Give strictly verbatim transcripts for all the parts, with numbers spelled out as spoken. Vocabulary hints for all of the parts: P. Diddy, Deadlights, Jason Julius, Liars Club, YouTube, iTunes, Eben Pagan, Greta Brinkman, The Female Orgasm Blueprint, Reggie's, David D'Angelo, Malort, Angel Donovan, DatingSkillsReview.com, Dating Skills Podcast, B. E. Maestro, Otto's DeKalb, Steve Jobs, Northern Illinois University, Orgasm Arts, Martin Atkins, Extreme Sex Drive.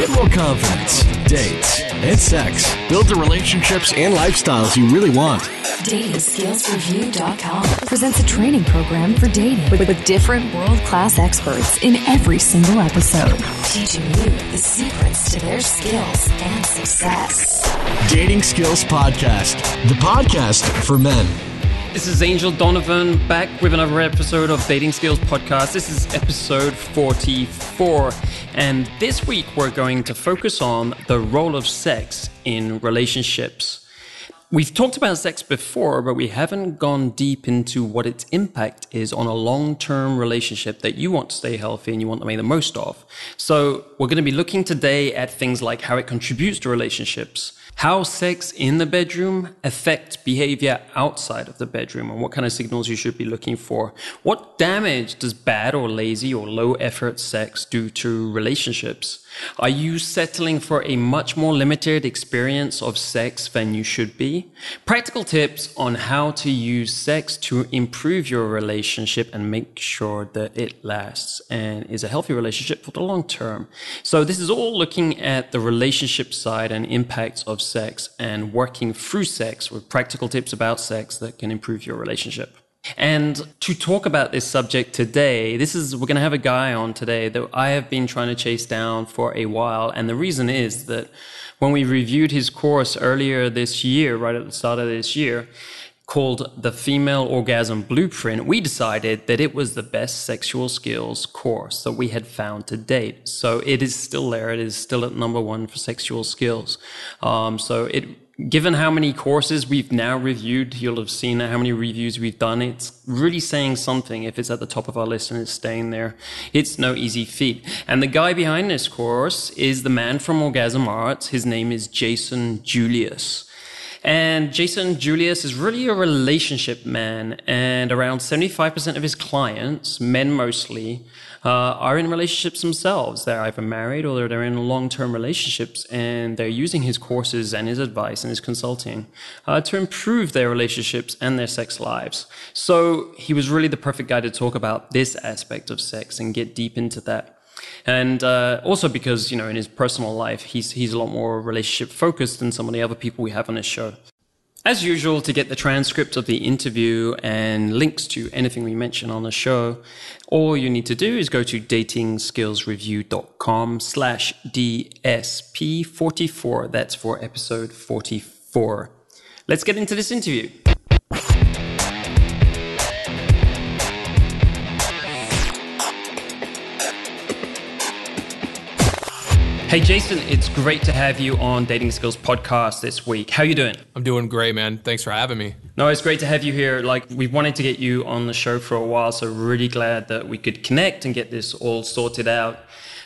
bit more confidence, dates, and sex. Build the relationships and lifestyles you really want. Dating Skills Review dot com presents a training program for dating with, with different world-class experts in every single episode, teaching you the secrets to their skills and success. Dating Skills Podcast, the podcast for men. This is Angel Donovan back with another episode of Dating Skills Podcast. This is episode forty-four, and this week we're going to focus on the role of sex in relationships. We've talked about sex before, but we haven't gone deep into what its impact is on a long-term relationship that you want to stay healthy and you want to make the most of. So we're going to be looking today at things like how it contributes to relationships, how sex in the bedroom affects behavior outside of the bedroom, and what kind of signals you should be looking for. What damage does bad or lazy or low effort sex do to relationships? Are you settling for a much more limited experience of sex than you should be? Practical tips on how to use sex to improve your relationship and make sure that it lasts and is a healthy relationship for the long term. So this is all looking at the relationship side and impacts of sex and working through sex with practical tips about sex that can improve your relationship. And to talk about this subject today, this is we're going to have a guy on today that I have been trying to chase down for a while. And the reason is that when we reviewed his course earlier this year, right at the start of this year, called The Female Orgasm Blueprint, we decided that it was the best sexual skills course that we had found to date. So it is still there. It is still at number one for sexual skills. Um, so it, given how many courses we've now reviewed, you'll have seen how many reviews we've done. It's really saying something if it's at the top of our list and it's staying there. It's no easy feat. And the guy behind this course is the man from Orgasm Arts. His name is Jason Julius. And Jason Julius is really a relationship man, and around seventy-five percent of his clients, men mostly, uh, are in relationships themselves. They're either married or they're in long-term relationships, and they're using his courses and his advice and his consulting uh, to improve their relationships and their sex lives. So he was really the perfect guy to talk about this aspect of sex and get deep into that. And uh, also because, you know, in his personal life, he's he's a lot more relationship focused than some of the other people we have on this show. As usual, to get the transcript of the interview and links to anything we mention on the show, all you need to do is go to datingskillsreview.com slash DSP44. That's for episode forty-four. Let's get into this interview. Hey, Jason, it's great to have you on Dating Skills Podcast this week. How are you doing? I'm doing great, man. Thanks for having me. No, it's great to have you here. Like, we wanted to get you on the show for a while, so really glad that we could connect and get this all sorted out.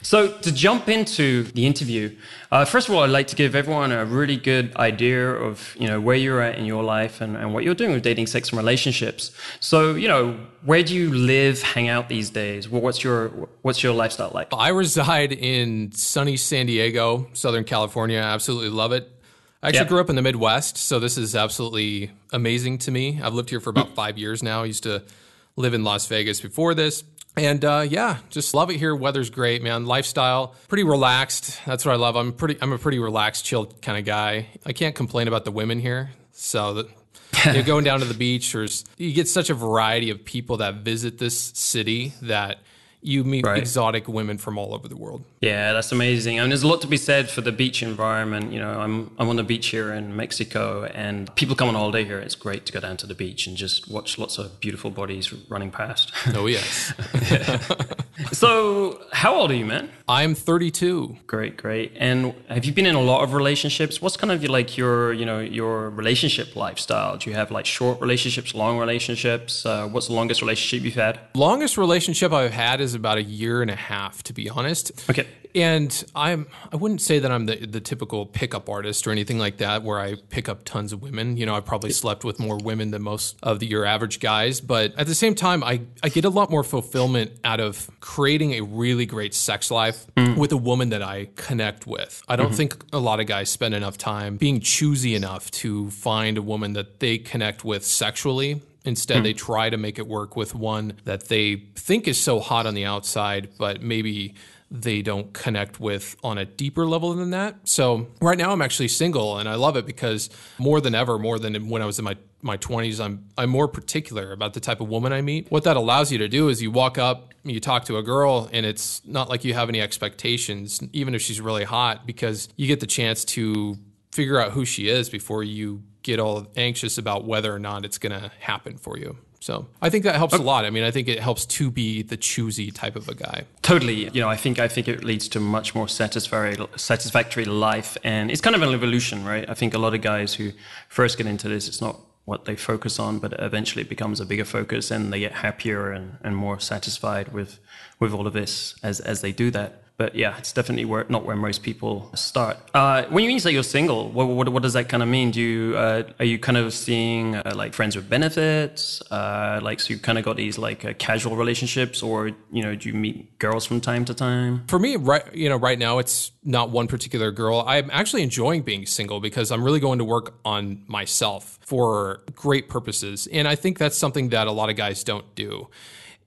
So to jump into the interview, uh, first of all, I'd like to give everyone a really good idea of, you know, where you're at in your life and, and what you're doing with dating, sex, and relationships. So, you know, where do you live, hang out these days? Well, what's your what's your lifestyle like? I reside in sunny San Diego, Southern California. I absolutely love it. I actually yep. grew up in the Midwest, so this is absolutely amazing to me. I've lived here for about five years now. I used to live in Las Vegas before this. And uh, yeah, just love it here. Weather's great, man. Lifestyle, pretty relaxed. That's what I love. I'm pretty. I'm a pretty relaxed, chilled kind of guy. I can't complain about the women here. So that, you know, going down to the beach, or you get such a variety of people that visit this city that you meet right. exotic women from all over the world. Yeah, that's amazing. I mean, there's a lot to be said for the beach environment. You know, I'm I'm on the beach here in Mexico, and people come on holiday here. It's great to go down to the beach and just watch lots of beautiful bodies running past. Oh, yes. yeah. So how old are you, man? I'm thirty-two. Great, great. And have you been in a lot of relationships? What's kind of your, like your, you know, your relationship lifestyle? Do you have like short relationships, long relationships? Uh, what's the longest relationship you've had? Longest relationship I've had is about a year and a half, to be honest. Okay. And I'm, I wouldn't say that I'm the, the typical pickup artist or anything like that, where I pick up tons of women. You know, I probably slept with more women than most of the, your average guys. But at the same time, I, I get a lot more fulfillment out of creating a really great sex life mm. with a woman that I connect with. I don't mm-hmm. think a lot of guys spend enough time being choosy enough to find a woman that they connect with sexually. Instead, mm. they try to make it work with one that they think is so hot on the outside, but maybe they don't connect with on a deeper level than that. So right now I'm actually single and I love it because more than ever, more than when I was in my, my twenties, I'm, I'm more particular about the type of woman I meet. What that allows you to do is you walk up, you talk to a girl, and it's not like you have any expectations, even if she's really hot, because you get the chance to figure out who she is before you get all anxious about whether or not it's going to happen for you. So I think that helps a lot. I mean, I think it helps to be the choosy type of a guy. Totally. You know, I think I think it leads to much more satisfactory satisfactory life. And it's kind of an evolution, right? I think a lot of guys who first get into this, it's not what they focus on, but eventually it becomes a bigger focus and they get happier and, and more satisfied with with all of this as, as they do that. But yeah, it's definitely where, not where most people start. Uh, when you say you're single, what, what, what does that kind of mean? Do you uh, are you kind of seeing uh, like friends with benefits? Uh, like so, you kind of got these like uh, casual relationships, or you know, do you meet girls from time to time? For me, right, you know, right now it's not one particular girl. I'm actually enjoying being single because I'm really going to work on myself for great purposes, and I think that's something that a lot of guys don't do.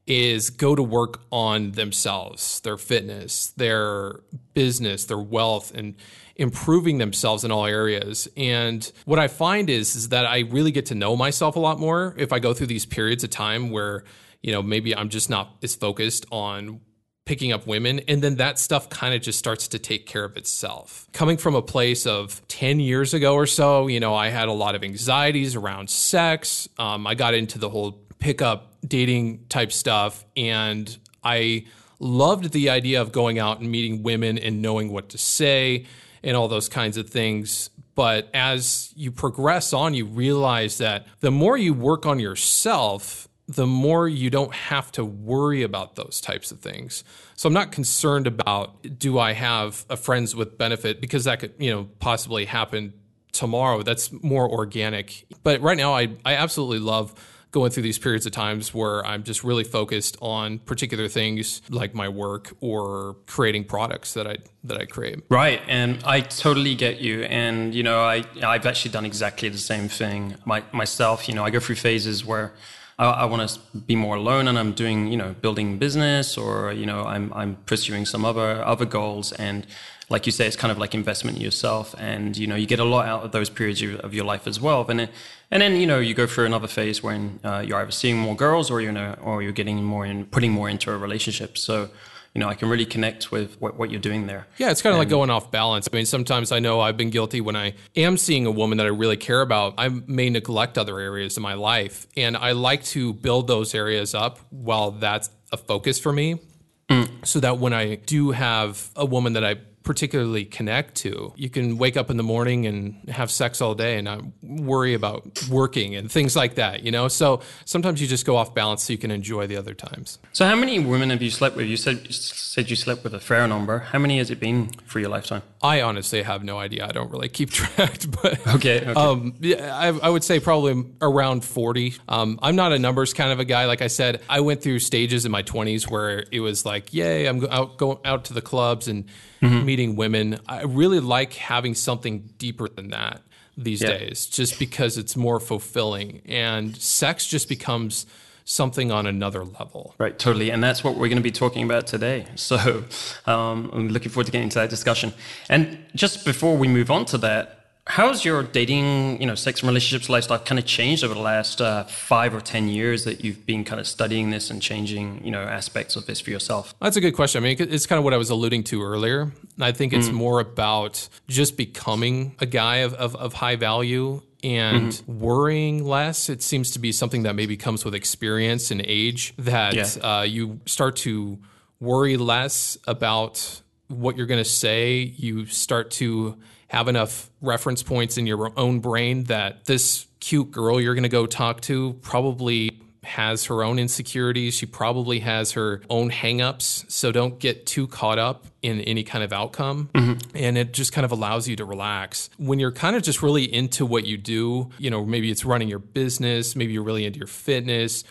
Is go to work on themselves, their fitness, their business, their wealth, and improving themselves in all areas. And what I find is, is that I really get to know myself a lot more if I go through these periods of time where, you know, maybe I'm just not as focused on picking up women. And then that stuff kind of just starts to take care of itself. Coming from a place of ten years ago or so, you know, I had a lot of anxieties around sex. Um, I got into the whole pickup dating type stuff. And I loved the idea of going out and meeting women and knowing what to say and all those kinds of things. But as you progress on, you realize that the more you work on yourself, the more you don't have to worry about those types of things. So I'm not concerned about, do I have a friends with benefit? Because that could, you know, possibly happen tomorrow. That's more organic. But right now, I, I absolutely love going through these periods of times where I'm just really focused on particular things like my work or creating products that I that I create. Right, and I totally get you. And you know, I I've actually done exactly the same thing my, myself. You know, I go through phases where I, I want to be more alone, and I'm doing, you know, building business, or you know, I'm I'm pursuing some other other goals. And like you say, it's kind of like investment in yourself, and you know, you get a lot out of those periods of your life as well. And then, and then you know, you go through another phase when uh, you're either seeing more girls, or you know, or you're getting more in, putting more into a relationship. So, you know, I can really connect with what, what you're doing there. Yeah, it's kind of and, like going off balance. I mean, sometimes I know I've been guilty when I am seeing a woman that I really care about. I may neglect other areas in my life, and I like to build those areas up while that's a focus for me, mm. so that when I do have a woman that I particularly connect to, you can wake up in the morning and have sex all day and not worry about working and things like that, you know? So sometimes you just go off balance so you can enjoy the other times. So how many women have you slept with? You said, said you slept with a fair number. How many has it been for your lifetime? I honestly have no idea. I don't really keep track, but okay, okay. Um, yeah, I, I would say probably around forty. Um, I'm not a numbers kind of a guy. Like I said, I went through stages in my twenties where it was like, yay, I'm out, going out to the clubs and mm-hmm. meeting women. I really like having something deeper than that these yeah. days, just because it's more fulfilling, and sex just becomes something on another level. Right, totally. And that's what we're going to be talking about today. So um, I'm looking forward to getting to that discussion. And just before we move on to that, how's your dating, you know, sex and relationships lifestyle kind of changed over the last uh, five or ten years that you've been kind of studying this and changing, you know, aspects of this for yourself? That's a good question. I mean, it's kind of what I was alluding to earlier. I think it's mm. more about just becoming a guy of, of, of high value and mm-hmm. worrying less. It seems to be something that maybe comes with experience and age, that yeah. uh, you start to worry less about what you're going to say. You start to have enough reference points in your own brain that this cute girl you're going to go talk to probably has her own insecurities. She probably has her own hangups. So don't get too caught up in any kind of outcome. Mm-hmm. And it just kind of allows you to relax. When you're kind of just really into what you do, you know, maybe it's running your business, maybe you're really into your fitness,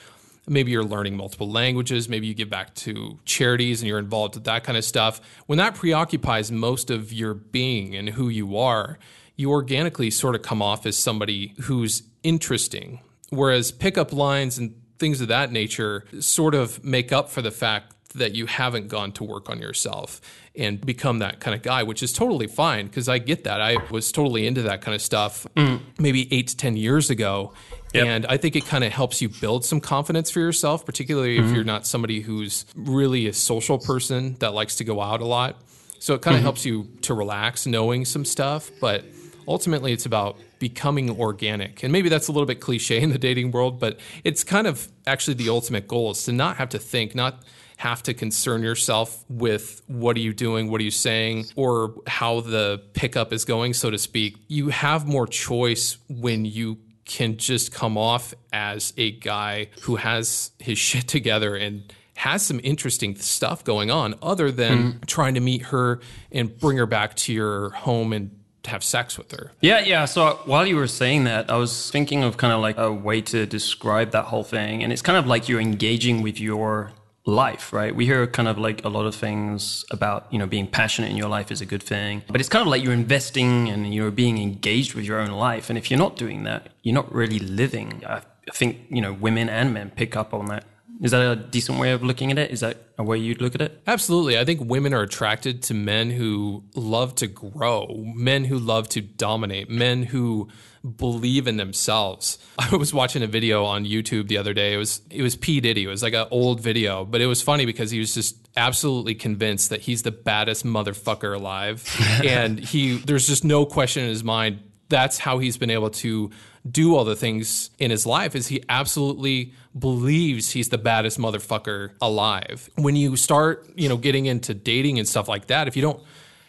maybe you're learning multiple languages, maybe you give back to charities and you're involved with that kind of stuff. When that preoccupies most of your being and who you are, you organically sort of come off as somebody who's interesting. Whereas pickup lines and things of that nature sort of make up for the fact that you haven't gone to work on yourself and become that kind of guy, which is totally fine because I get that. I was totally into that kind of stuff mm. maybe eight to ten years ago. Yep. And I think it kind of helps you build some confidence for yourself, particularly mm-hmm. if you're not somebody who's really a social person that likes to go out a lot. So it kind of mm-hmm. helps you to relax knowing some stuff. But ultimately, it's about becoming organic. And maybe that's a little bit cliche in the dating world, but it's kind of actually the ultimate goal is to not have to think, not have to concern yourself with what are you doing, what are you saying, or how the pickup is going, so to speak. You have more choice when you can just come off as a guy who has his shit together and has some interesting stuff going on other than mm. trying to meet her and bring her back to your home and have sex with her. Yeah, yeah. So while you were saying that, I was thinking of kind of like a way to describe that whole thing. And it's kind of like you're engaging with your life, right? We hear kind of like a lot of things about, you know, being passionate in your life is a good thing, but it's kind of like you're investing and you're being engaged with your own life. And if you're not doing that, you're not really living. I think, you know, women and men pick up on that. Is that a decent way of looking at it? Is that a way you'd look at it? Absolutely. I think women are attracted to men who love to grow, men who love to dominate, men who believe in themselves. I was watching a video on YouTube the other day. It was it was P. Diddy. It was like an old video, but it was funny because he was just absolutely convinced that he's the baddest motherfucker alive. And he there's just no question in his mind. That's how he's been able to do all the things in his life is he absolutely believes he's the baddest motherfucker alive. When you start, you know, getting into dating and stuff like that, if you don't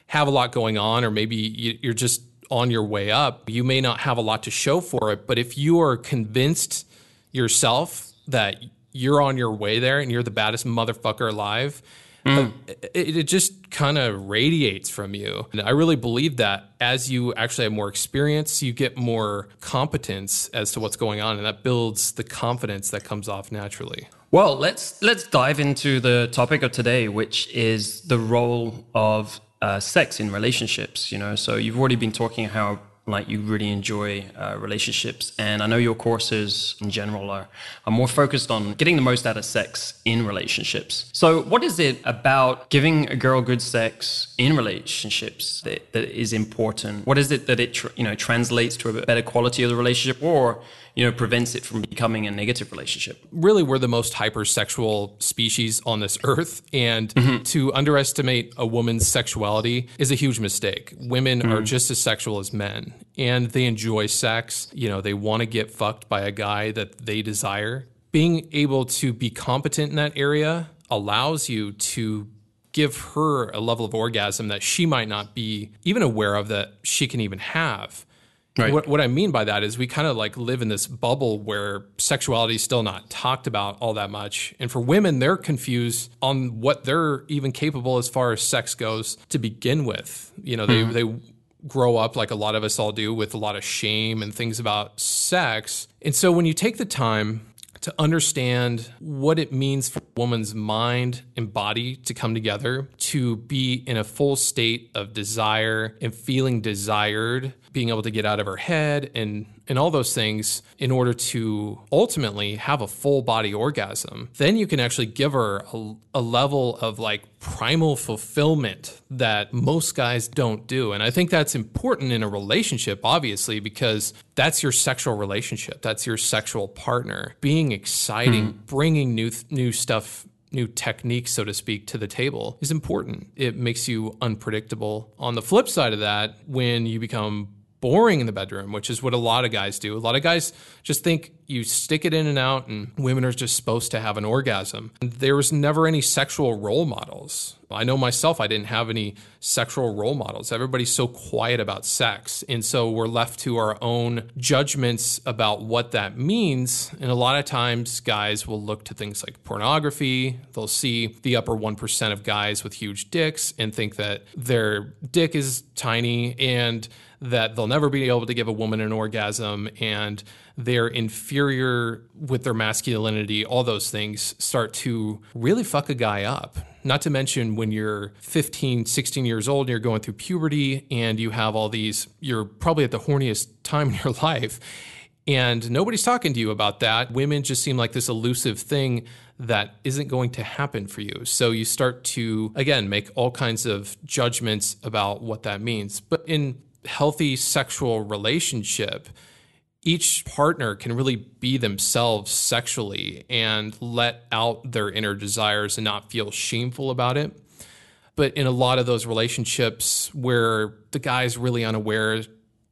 have a lot going on or maybe you're just on your way up, you may not have a lot to show for it. But if you are convinced yourself that you're on your way there and you're the baddest motherfucker alive, Mm. It, it just kind of radiates from you. And I really believe that as you actually have more experience, you get more competence as to what's going on. And that builds the confidence that comes off naturally. Well, let's let's dive into the topic of today, which is the role of uh, sex in relationships. You know, so you've already been talking how like you really enjoy uh, relationships. And I know your courses in general are, are more focused on getting the most out of sex in relationships. So what is it about giving a girl good sex in relationships that, that is important? What is it that it tr- you know translates to a better quality of the relationship or you know prevents it from becoming a negative relationship? Really, we're the most hypersexual species on this earth. And mm-hmm. to underestimate a woman's sexuality is a huge mistake. Women mm. are just as sexual as men. And they enjoy sex. You know, they want to get fucked by a guy that they desire. Being able to be competent in that area allows you to give her a level of orgasm that she might not be even aware of that she can even have. Right. What, what I mean by that is we kind of like live in this bubble where sexuality is still not talked about all that much. And for women, they're confused on what they're even capable as far as sex goes to begin with. You know, they mm. they... grow up like a lot of us all do with a lot of shame and things about sex. And so when you take the time to understand what it means for a woman's mind and body to come together, to be in a full state of desire and feeling desired, being able to get out of her head and, and all those things in order to ultimately have a full body orgasm, then you can actually give her a, a level of like primal fulfillment that most guys don't do. And I think that's important in a relationship, obviously, because that's your sexual relationship. That's your sexual partner. Being exciting, mm-hmm. bringing new new stuff, new techniques, so to speak, to the table is important. It makes you unpredictable. On the flip side of that, when you become boring in the bedroom, which is what a lot of guys do. A lot of guys just think you stick it in and out and women are just supposed to have an orgasm. There was never any sexual role models. I know myself, I didn't have any sexual role models. Everybody's so quiet about sex. And so we're left to our own judgments about what that means. And a lot of times guys will look to things like pornography. They'll see the upper one percent of guys with huge dicks and think that their dick is tiny and that they'll never be able to give a woman an orgasm and they're inferior with their masculinity. All those things start to really fuck a guy up. Not to mention when you're fifteen, sixteen years old and you're going through puberty and you have all these, you're probably at the horniest time in your life And nobody's talking to you about that. Women just seem like this elusive thing that isn't going to happen for you. So you start to, again, make all kinds of judgments about what that means. But in healthy sexual relationship, each partner can really be themselves sexually and let out their inner desires and not feel shameful about it. But in a lot of those relationships where the guy's really unaware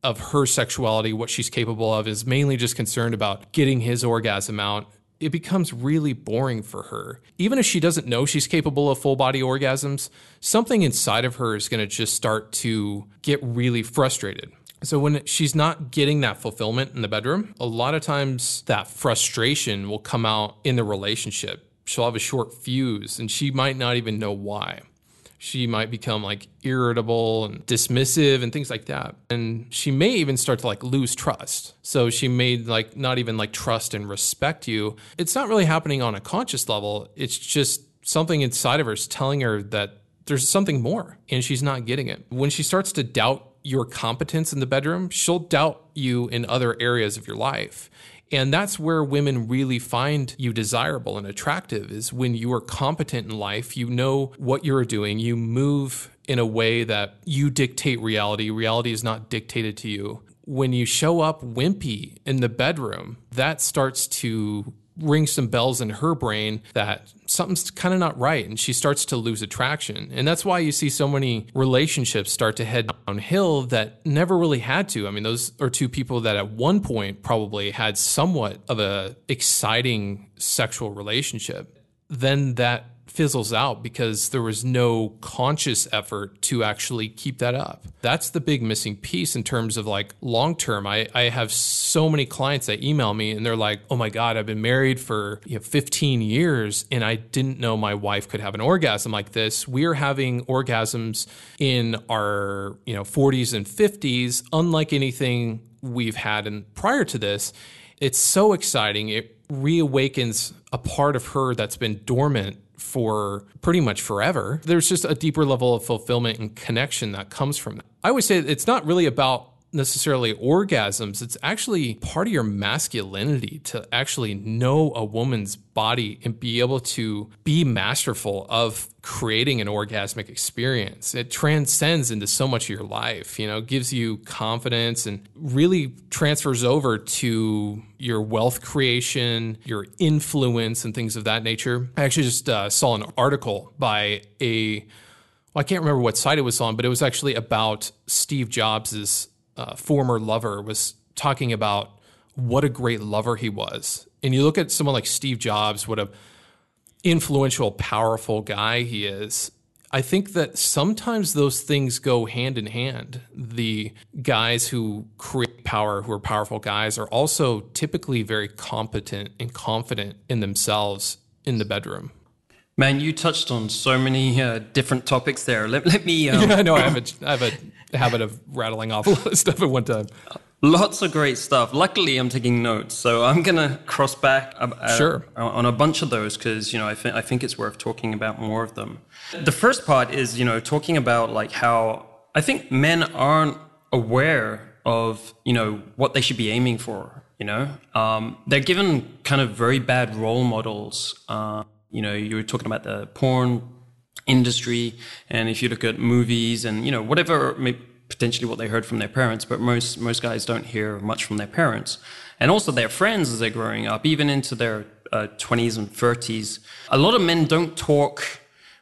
of her sexuality, what she's capable of, is mainly just concerned about getting his orgasm out, it becomes really boring for her. Even if she doesn't know she's capable of full body orgasms, something inside of her is going to just start to get really frustrated. So when she's not getting that fulfillment in the bedroom, a lot of times that frustration will come out in the relationship. She'll have a short fuse and she might not even know why. She might become like irritable and dismissive and things like that. And she may even start to like lose trust. So she may like not even like trust and respect you. It's not really happening on a conscious level. It's just something inside of her is telling her that there's something more and she's not getting it. When she starts to doubt your competence in the bedroom, she'll doubt you in other areas of your life. And that's where women really find you desirable and attractive, is when you are competent in life, you know what you're doing, you move in a way that you dictate reality. Reality is not dictated to you. When you show up wimpy in the bedroom, that starts to ring some bells in her brain that something's kind of not right, and she starts to lose attraction. And that's why you see so many relationships start to head downhill that never really had to. I mean, those are two people that at one point probably had somewhat of a exciting sexual relationship. Then that fizzles out because there was no conscious effort to actually keep that up. That's the big missing piece in terms of like long-term. I, I have so many clients that email me and they're like, oh my God, I've been married for you know, fifteen years and I didn't know my wife could have an orgasm like this. We're having orgasms in our you know forties and fifties, unlike anything we've had in, prior to this. It's so exciting. It reawakens a part of her that's been dormant for pretty much forever. There's just a deeper level of fulfillment and connection that comes from that. I would say it's not really about necessarily orgasms. It's actually part of your masculinity to actually know a woman's body and be able to be masterful of creating an orgasmic experience. It transcends into so much of your life, you know, gives you confidence and really transfers over to your wealth creation, your influence, and things of that nature. I actually just uh, saw an article by a, well, I can't remember what site it was on, but it was actually about Steve Jobs's Uh, former lover was talking about what a great lover he was. And you look at someone like Steve Jobs, what a influential, powerful guy he is. I think that sometimes those things go hand in hand. The guys who create power, who are powerful guys, are also typically very competent and confident in themselves in the bedroom. Man, you touched on so many uh, different topics there. Let, let me... Um... Yeah, no, I have a, I have a habit of rattling off a lot of stuff at one time. Lots of great stuff. Luckily, I'm taking notes, so I'm going to cross back uh, sure. on a bunch of those because, you know, I, th- I think it's worth talking about more of them. The first part is, you know, talking about like how I think men aren't aware of, you know, what they should be aiming for, you know? Um, they're given kind of very bad role models. Uh, You know, you were talking about the porn industry, and if you look at movies and, you know, whatever, maybe potentially what they heard from their parents, but most most guys don't hear much from their parents. And also their friends as they're growing up, even into their uh, twenties and thirties. A lot of men don't talk,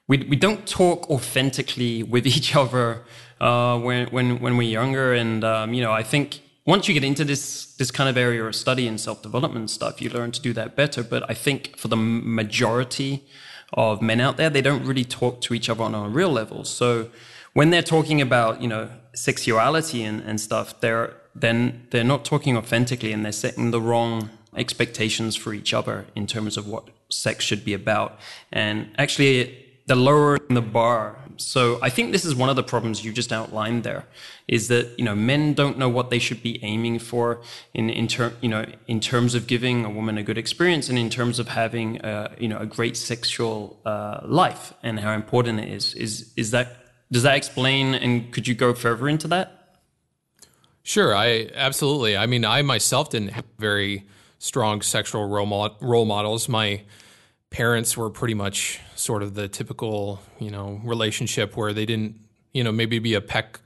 we we don't talk authentically with each other uh, when, when, when we're younger. And, um, you know, I think once you get into this this kind of area of study and self-development stuff, you learn to do that better. But I think for the majority of men out there, they don't really talk to each other on a real level. So when they're talking about, you know, sexuality and, and stuff, they're then they're not talking authentically, and they're setting the wrong expectations for each other in terms of what sex should be about. And actually, they're lowering the bar. So I think this is one of the problems you just outlined there, is that, you know, men don't know what they should be aiming for in, in ter- you know, in terms of giving a woman a good experience, and in terms of having a, you know, a great sexual uh, life, and how important it is. Is, is that, does that explain, and could you go further into that? Sure, I absolutely. I mean, I myself didn't have very strong sexual role, mod- role models. My parents were pretty much sort of the typical, you know, relationship where they didn't, you know, maybe be a peck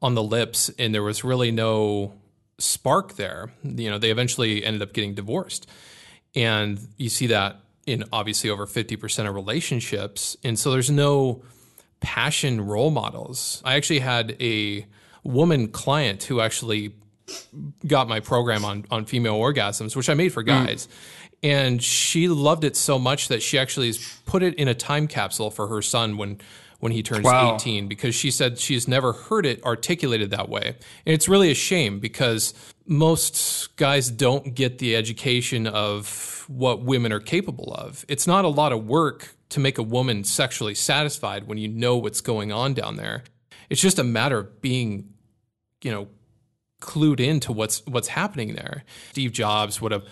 on the lips, and there was really no spark there. You know, they eventually ended up getting divorced. And you see that in obviously over fifty percent of relationships. And so there's no passion role models. I actually had a woman client who actually got my program on, on female orgasms, which I made for guys. Mm. And she loved it so much that she actually put it in a time capsule for her son when, when he turns wow. eighteen, because she said she's never heard it articulated that way. And it's really a shame because most guys don't get the education of what women are capable of. It's not a lot of work to make a woman sexually satisfied when you know what's going on down there. It's just a matter of being, you know, clued into what's what's happening there. Steve Jobs, what a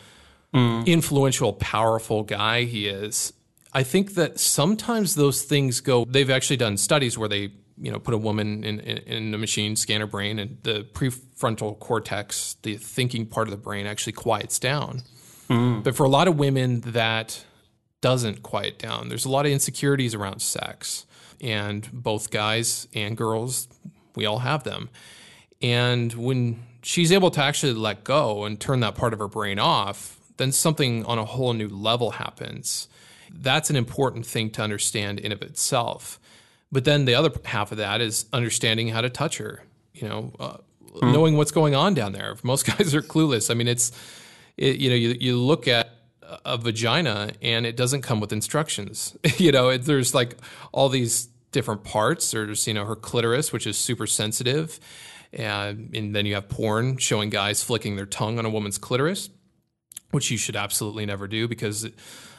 mm. influential, powerful guy he is. I think that sometimes those things go, they've actually done studies where they, you know, put a woman in, in, in a machine, scan her brain, and the prefrontal cortex, the thinking part of the brain, actually quiets down. Mm. But for a lot of women, that doesn't quiet down. There's a lot of insecurities around sex. And both guys and girls, we all have them. And when she's able to actually let go and turn that part of her brain off, then something on a whole new level happens. That's an important thing to understand in of itself. But then the other half of that is understanding how to touch her, you know, uh, mm. knowing what's going on down there. Most guys are clueless. I mean, it's, it, you know, you, you look at a vagina and it doesn't come with instructions. You know, it, there's like all these different parts. There's, you know, her clitoris, which is super sensitive. And, and then you have porn showing guys flicking their tongue on a woman's clitoris, which you should absolutely never do because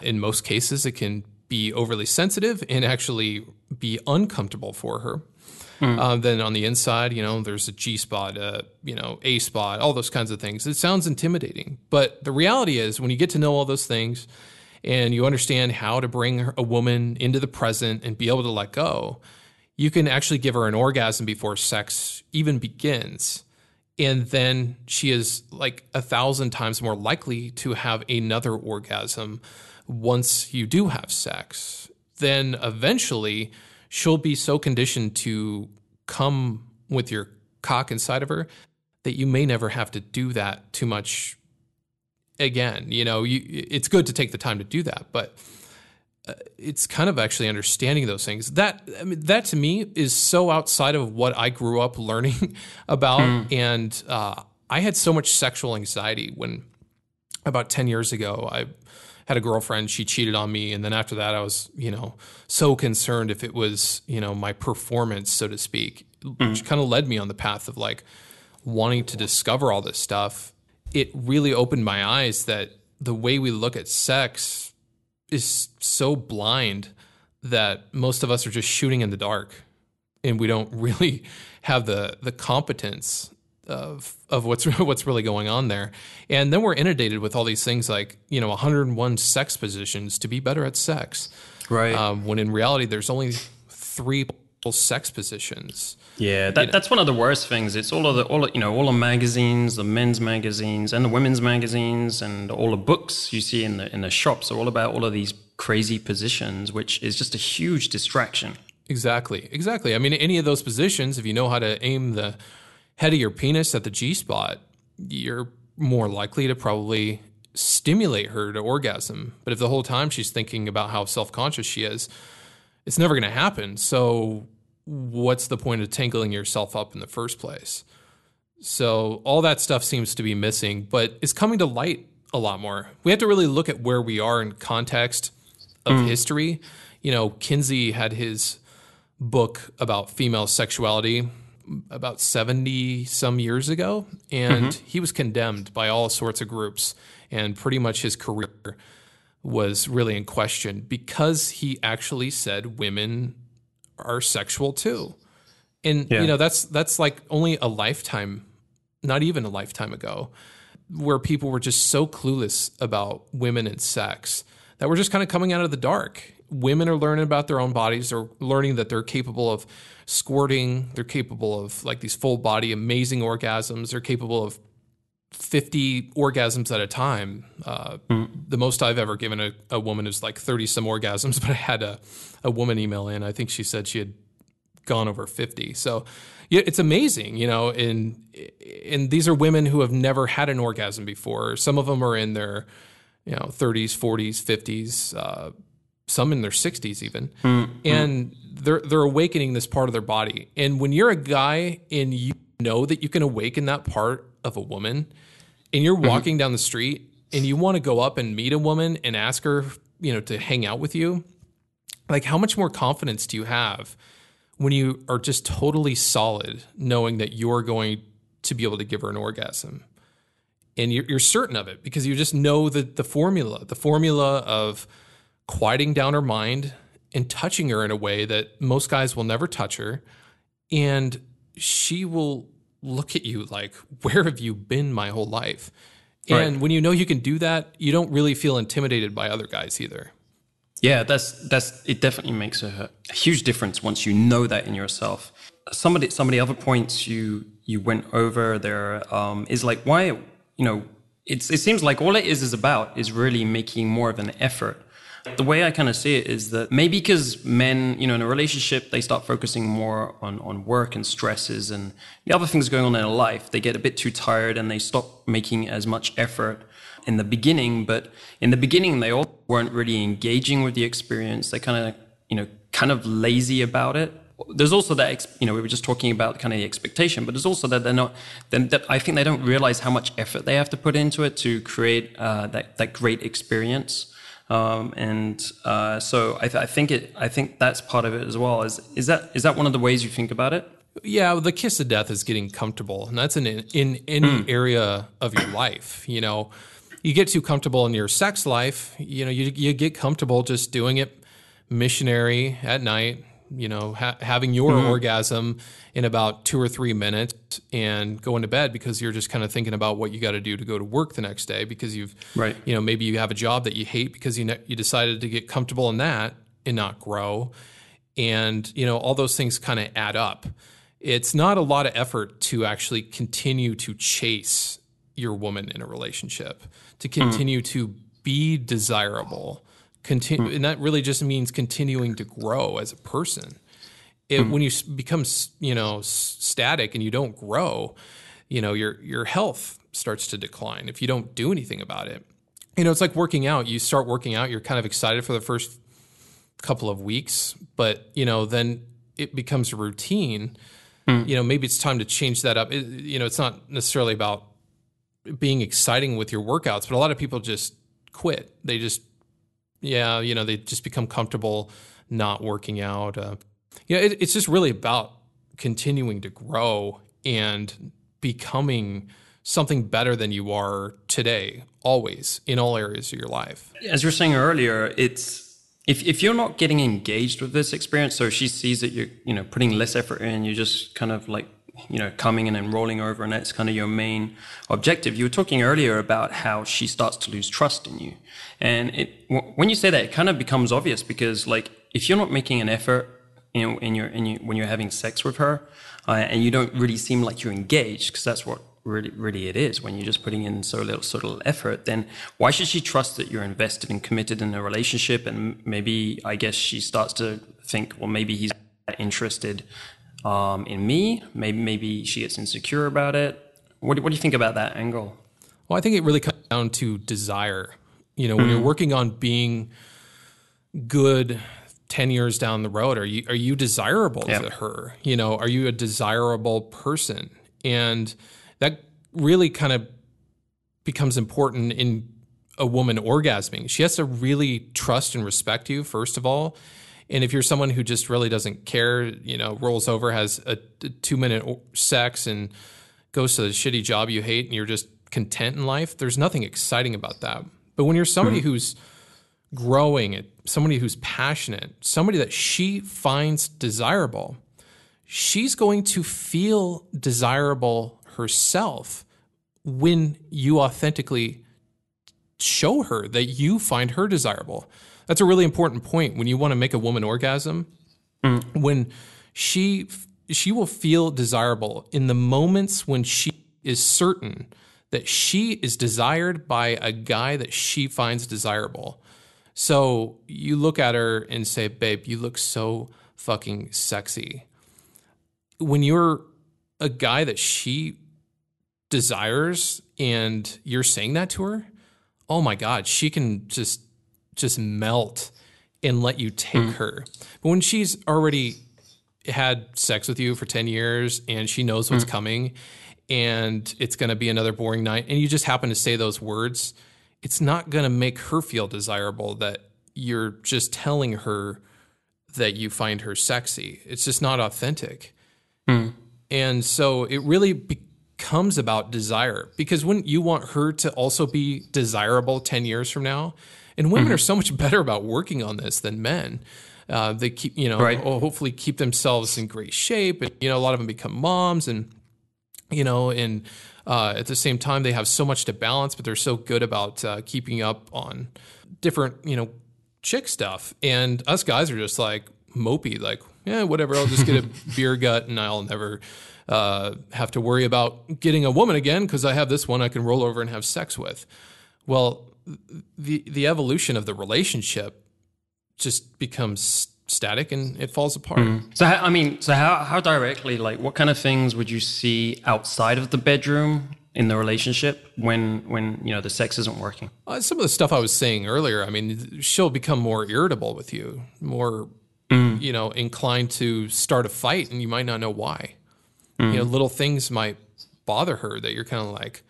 in most cases it can be overly sensitive and actually be uncomfortable for her. Mm. Uh, then on the inside, you know, there's a G-spot, uh, you know, A-spot, all those kinds of things. It sounds intimidating, but the reality is when you get to know all those things and you understand how to bring a woman into the present and be able to let go, you can actually give her an orgasm before sex even begins. And then she is like a thousand times more likely to have another orgasm once you do have sex. Then eventually she'll be so conditioned to come with your cock inside of her that you may never have to do that too much again. You know, you, it's good to take the time to do that, but it's kind of actually understanding those things. That, I mean, that to me is so outside of what I grew up learning about. Mm. And uh, I had so much sexual anxiety when about ten years ago, I had a girlfriend, she cheated on me. And then after that, I was, you know, so concerned if it was, you know, my performance, so to speak, mm. which kind of led me on the path of like wanting to discover all this stuff. It really opened my eyes that the way we look at sex is so blind that most of us are just shooting in the dark and we don't really have the, the competence of of what's what's really going on there. And then we're inundated with all these things like, you know, one hundred one sex positions to be better at sex. Right. Um, when in reality, there's only three sex positions. Yeah, that, you know? That's one of the worst things. It's all of the, all you know, all the magazines, the men's magazines and the women's magazines and all the books you see in the, in the shops are all about all of these crazy positions, which is just a huge distraction. Exactly, exactly. I mean, any of those positions, if you know how to aim the head of your penis at the G-spot, you're more likely to probably stimulate her to orgasm. But if the whole time she's thinking about how self-conscious she is, it's never going to happen. So what's the point of tangling yourself up in the first place? So all that stuff seems to be missing, but it's coming to light a lot more. We have to really look at where we are in context of mm. history. You know, Kinsey had his book about female sexuality about seventy some years ago, and mm-hmm. he was condemned by all sorts of groups, and pretty much his career was really in question because he actually said women are sexual too. And yeah. you know, that's that's like only a lifetime, not even a lifetime ago, where people were just so clueless about women and sex that we're just kind of coming out of the dark. women are learning about their own bodies. They're learning that they're capable of squirting. They're capable of like these full body, amazing orgasms. They're capable of fifty orgasms at a time. Uh, mm. The most I've ever given a, a woman is like thirty some orgasms, but I had a, a woman email in. I think she said she had gone over fifty. So yeah, it's amazing, you know, and, and these are women who have never had an orgasm before. Some of them are in their, you know, thirties, forties, fifties, uh, some in their sixties even. Mm. And they're, they're awakening this part of their body. And when you're a guy and you know that you can awaken that part of a woman, and you're walking mm-hmm. down the street and you want to go up and meet a woman and ask her, you know, to hang out with you, like how much more confidence do you have when you are just totally solid knowing that you're going to be able to give her an orgasm? And you're, you're certain of it because you just know that the formula, the formula of quieting down her mind and touching her in a way that most guys will never touch her. And she will look at you like, where have you been my whole life? And right. when you know you can do that, you don't really feel intimidated by other guys either. Yeah, that's that's it definitely makes a, a huge difference once you know that in yourself. Somebody, some of the other points you you went over there um, is like why, you know, it's it seems like all it is is about is really making more of an effort. The way I kind of see it is that maybe because men, you know, in a relationship, they start focusing more on, on work and stresses and the other things going on in their life. They get a bit too tired and they stop making as much effort in the beginning. But in the beginning, they all weren't really engaging with the experience. They kind of, you know, kind of lazy about it. There's also that, you know, we were just talking about kind of the expectation, but there's also that they're not, then that I think they don't realize how much effort they have to put into it to create uh, that, that great experience. Um, and, uh, so I, th- I think it, I think that's part of it as well. Is, is that, is that one of the ways you think about it? Yeah. Well, the kiss of death is getting comfortable, and that's in, in, in any mm. area of your life. You know, you get too comfortable in your sex life, you know, you, you get comfortable just doing it missionary at night, you know, ha- having your mm. orgasm in about two or three minutes and going to bed because you're just kind of thinking about what you got to do to go to work the next day because you've, right. you know, maybe you have a job that you hate because you ne- you decided to get comfortable in that and not grow. And, you know, all those things kind of add up. It's not a lot of effort to actually continue to chase your woman in a relationship, to continue mm. to be desirable. Continue, and that really just means continuing to grow as a person. It, mm-hmm. When you become, you know, static and you don't grow, you know, your your health starts to decline if you don't do anything about it. You know, it's like working out. You start working out, you're kind of excited for the first couple of weeks, but you know, then it becomes a routine. Mm-hmm. You know, maybe it's time to change that up. It, you know, it's not necessarily about being exciting with your workouts, but a lot of people just quit. They just Yeah, you know, they just become comfortable not working out. Uh, you know, it, it's just really about continuing to grow and becoming something better than you are today, always, in all areas of your life. As you were saying earlier, it's if if you're not getting engaged with this experience, so she sees that you're, you know, putting less effort in, you're just kind of like, you know, coming in and rolling over, and that's kind of your main objective. You were talking earlier about how she starts to lose trust in you. And it, w- when you say that, it kind of becomes obvious because, like, if you're not making an effort, you know, in your, in your, when you're having sex with her, uh, and you don't really seem like you're engaged, because that's what really, really it is, when you're just putting in so little, so little effort, then why should she trust that you're invested and committed in a relationship? And maybe, I guess, she starts to think, well, maybe he's interested Um, in me, maybe maybe she gets insecure about it. What, what do you think about that angle? Well, I think it really comes down to desire. You know, when mm-hmm. you're working on being good ten years down the road, are you are you desirable yeah. to her? You know, are you a desirable person? And that really kind of becomes important in a woman orgasming. She has to really trust and respect you, first of all. And if you're someone who just really doesn't care, you know, rolls over, has a two-minute sex and goes to the shitty job you hate and you're just content in life, there's nothing exciting about that. But when you're somebody mm-hmm. who's growing, somebody who's passionate, somebody that she finds desirable, she's going to feel desirable herself when you authentically show her that you find her desirable. That's a really important point when you want to make a woman orgasm. Mm. When she she will feel desirable in the moments when she is certain that she is desired by a guy that she finds desirable. So you look at her and say, babe, you look so fucking sexy. When you're a guy that she desires and you're saying that to her, oh my God, she can just just melt and let you take mm. her. But when she's already had sex with you for ten years and she knows what's mm. coming and it's going to be another boring night and you just happen to say those words, it's not going to make her feel desirable that you're just telling her that you find her sexy. It's just not authentic. Mm. And so it really becomes about desire, because wouldn't you want her to also be desirable ten years from now? And women mm-hmm. are so much better about working on this than men. Uh, they keep, you know, right. hopefully keep themselves in great shape. And, you know, a lot of them become moms and, you know, and uh, at the same time, they have so much to balance, but they're so good about uh, keeping up on different, you know, chick stuff. And us guys are just like mopey, like, yeah, whatever. I'll just get a beer gut and I'll never uh, have to worry about getting a woman again because I have this one I can roll over and have sex with. Well, the the evolution of the relationship just becomes static and it falls apart. Mm. So, how, I mean, so how, how directly, like what kind of things would you see outside of the bedroom in the relationship when, when you know, the sex isn't working? Uh, some of the stuff I was saying earlier, I mean, she'll become more irritable with you, more, mm. you know, inclined to start a fight and you might not know why. Mm. You know, little things might bother her that you're kind of like,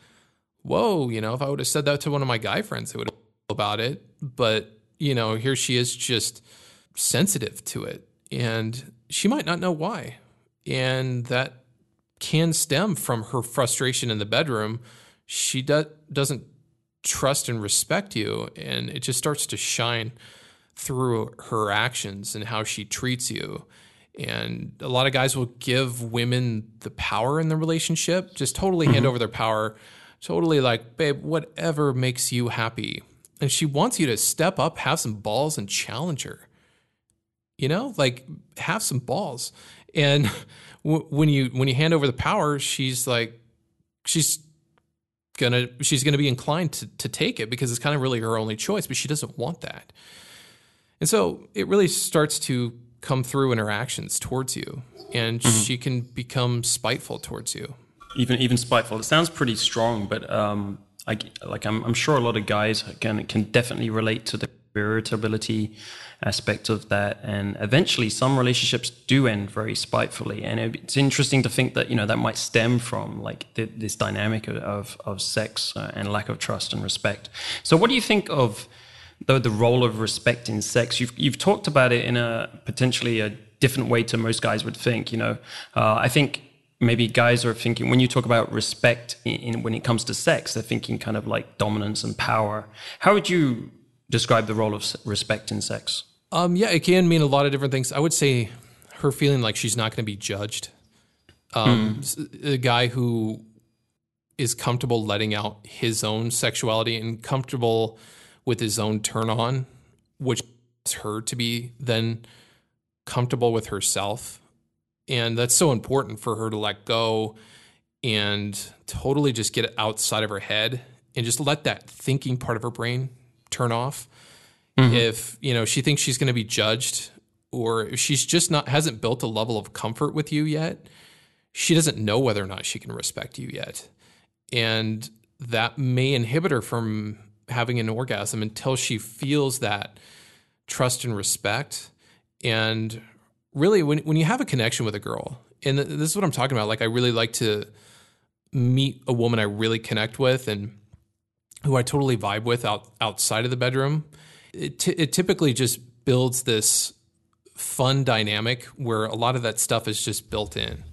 whoa, you know, if I would have said that to one of my guy friends, they would have known about it. But, you know, here she is just sensitive to it. And she might not know why. And that can stem from her frustration in the bedroom. She do- doesn't trust and respect you. And it just starts to shine through her actions and how she treats you. And a lot of guys will give women the power in the relationship, just totally mm-hmm. hand over their power. Totally like, babe, whatever makes you happy. And she wants you to step up, have some balls, and challenge her. You know, like, have some balls. And w- when you when you hand over the power, she's like, she's gonna she's gonna be inclined to to take it because it's kind of really her only choice. But she doesn't want that. And so it really starts to come through in her actions towards you, and mm-hmm. she can become spiteful towards you. Even even spiteful. It sounds pretty strong, but um, I, like I'm, I'm sure a lot of guys can can definitely relate to the irritability aspect of that. And eventually, some relationships do end very spitefully. And it, it's interesting to think that you know that might stem from like the, this dynamic of of sex and lack of trust and respect. So, what do you think of the the role of respect in sex? You've you've talked about it in a potentially a different way to most guys would think. You know, uh, I think. Maybe guys are thinking, when you talk about respect in, in, when it comes to sex, they're thinking kind of like dominance and power. How would you describe the role of respect in sex? Um, yeah, it can mean a lot of different things. I would say her feeling like she's not going to be judged. Um, mm. A guy who is comfortable letting out his own sexuality and comfortable with his own turn on, which is her to be then comfortable with herself. And that's so important for her to let go and totally just get it outside of her head and just let that thinking part of her brain turn off. Mm-hmm. If, you know, she thinks she's going to be judged or if she's just not, hasn't built a level of comfort with you yet, she doesn't know whether or not she can respect you yet. And that may inhibit her from having an orgasm until she feels that trust and respect. And really, when when you have a connection with a girl, and this is what I'm talking about, like I really like to meet a woman I really connect with and who I totally vibe with out, outside of the bedroom, it, t- it typically just builds this fun dynamic where a lot of that stuff is just built in.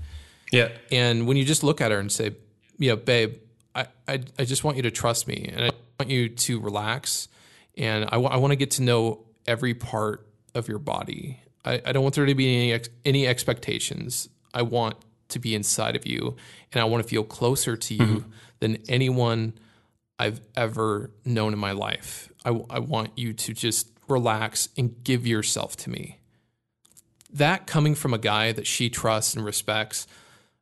Yeah. And when you just look at her and say, you know, babe, I, I, I just want you to trust me and I want you to relax and I, w- I want to get to know every part of your body. I don't want there to be any, ex- any expectations. I want to be inside of you, and I want to feel closer to you mm-hmm. than anyone I've ever known in my life. I, w- I want you to just relax, and give yourself to me. That coming from a guy that she trusts and respects,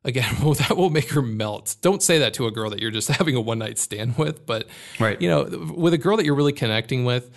again, well, that will make her melt. Don't say that to a girl that you're just having a one-night stand with, but right. you know, with a girl that you're really connecting with,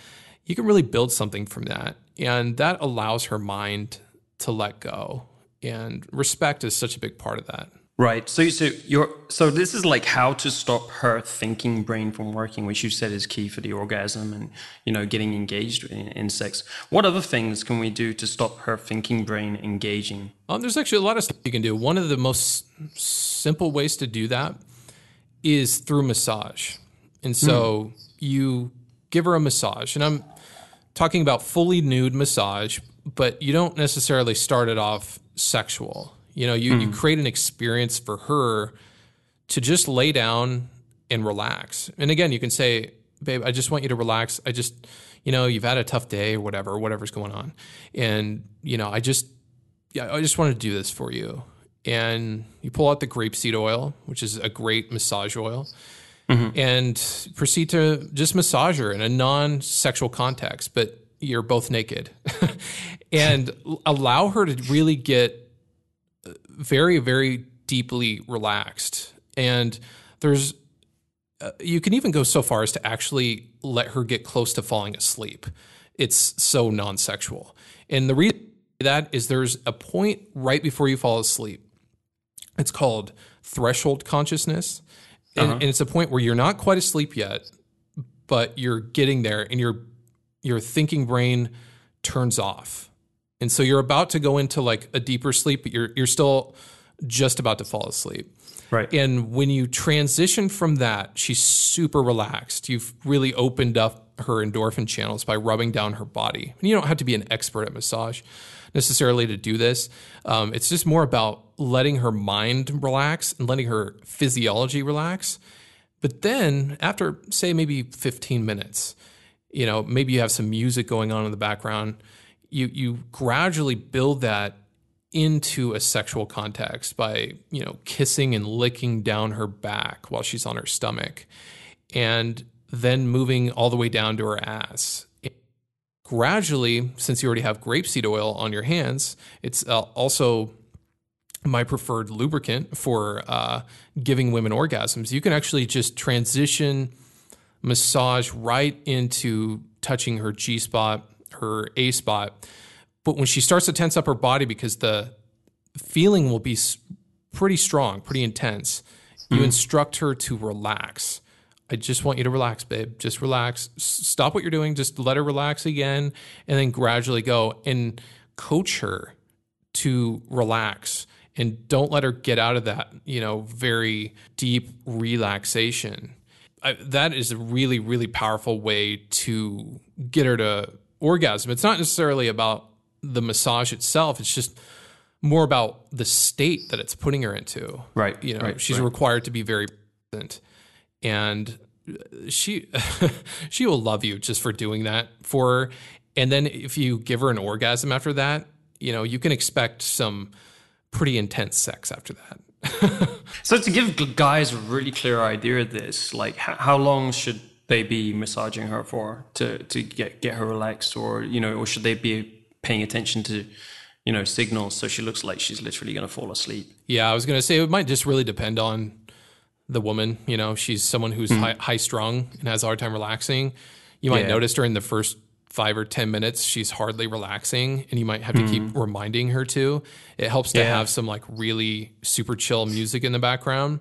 you can really build something from that. And that allows her mind to let go. And respect is such a big part of that. Right. So, so you're so this is like how to stop her thinking brain from working, which you said is key for the orgasm and, you know, getting engaged in, in sex. What other things can we do to stop her thinking brain engaging? Um, there's actually a lot of stuff you can do. One of the most simple ways to do that is through massage. And so mm. you give her a massage, and I'm talking about fully nude massage, but you don't necessarily start it off sexual. You know, you, mm. you create an experience for her to just lay down and relax. And again, you can say, babe, I just want you to relax. I just, you know, you've had a tough day or whatever, whatever's going on. And, you know, I just, yeah, I just want to do this for you. And you pull out the grapeseed oil, which is a great massage oil, mm-hmm. and proceed to just massage her in a non-sexual context, but you're both naked and allow her to really get very, very deeply relaxed. And there's, uh, you can even go so far as to actually let her get close to falling asleep. It's so non-sexual. And the reason for that is there's a point right before you fall asleep. It's called threshold consciousness. And, uh-huh. and it's a point where you're not quite asleep yet, but you're getting there and your, your thinking brain turns off. And so you're about to go into like a deeper sleep, but you're you're still just about to fall asleep. Right. And when you transition from that, she's super relaxed. You've really opened up her endorphin channels by rubbing down her body. And you don't have to be an expert at massage necessarily to do this. Um, it's just more about letting her mind relax and letting her physiology relax. But then after, say, maybe fifteen minutes, you know, maybe you have some music going on in the background. You you gradually build that into a sexual context by, you know, kissing and licking down her back while she's on her stomach and then moving all the way down to her ass. It, gradually, since you already have grapeseed oil on your hands, it's uh, also my preferred lubricant for uh, giving women orgasms. You can actually just transition massage right into touching her G-spot, her A spot. But when she starts to tense up her body, because the feeling will be pretty strong, pretty intense, you mm. instruct her to relax. I just want you to relax, babe. Just relax. Stop what you're doing. Just let her relax again. And then gradually go and coach her to relax. And don't let her get out of that, you know, very deep relaxation. I, that is a really, really powerful way to get her to orgasm. It's not necessarily about the massage itself. It's just more about the state that it's putting her into. Right. You know, right, she's right. required to be very present, and she she will love you just for doing that for her. And then if you give her an orgasm after that, you know, you can expect some pretty intense sex after that. So to give guys a really clear idea of this, like how long should they be massaging her for to, to get, get her relaxed, or, you know, or should they be paying attention to, you know, signals so she looks like she's literally going to fall asleep? Yeah, I was going to say it might just really depend on the woman. You know, she's someone who's mm. high, high strung and has a hard time relaxing. You might yeah. notice during the first five or ten minutes, she's hardly relaxing, and you might have to mm. keep reminding her to. It helps to yeah. have some like really super chill music in the background.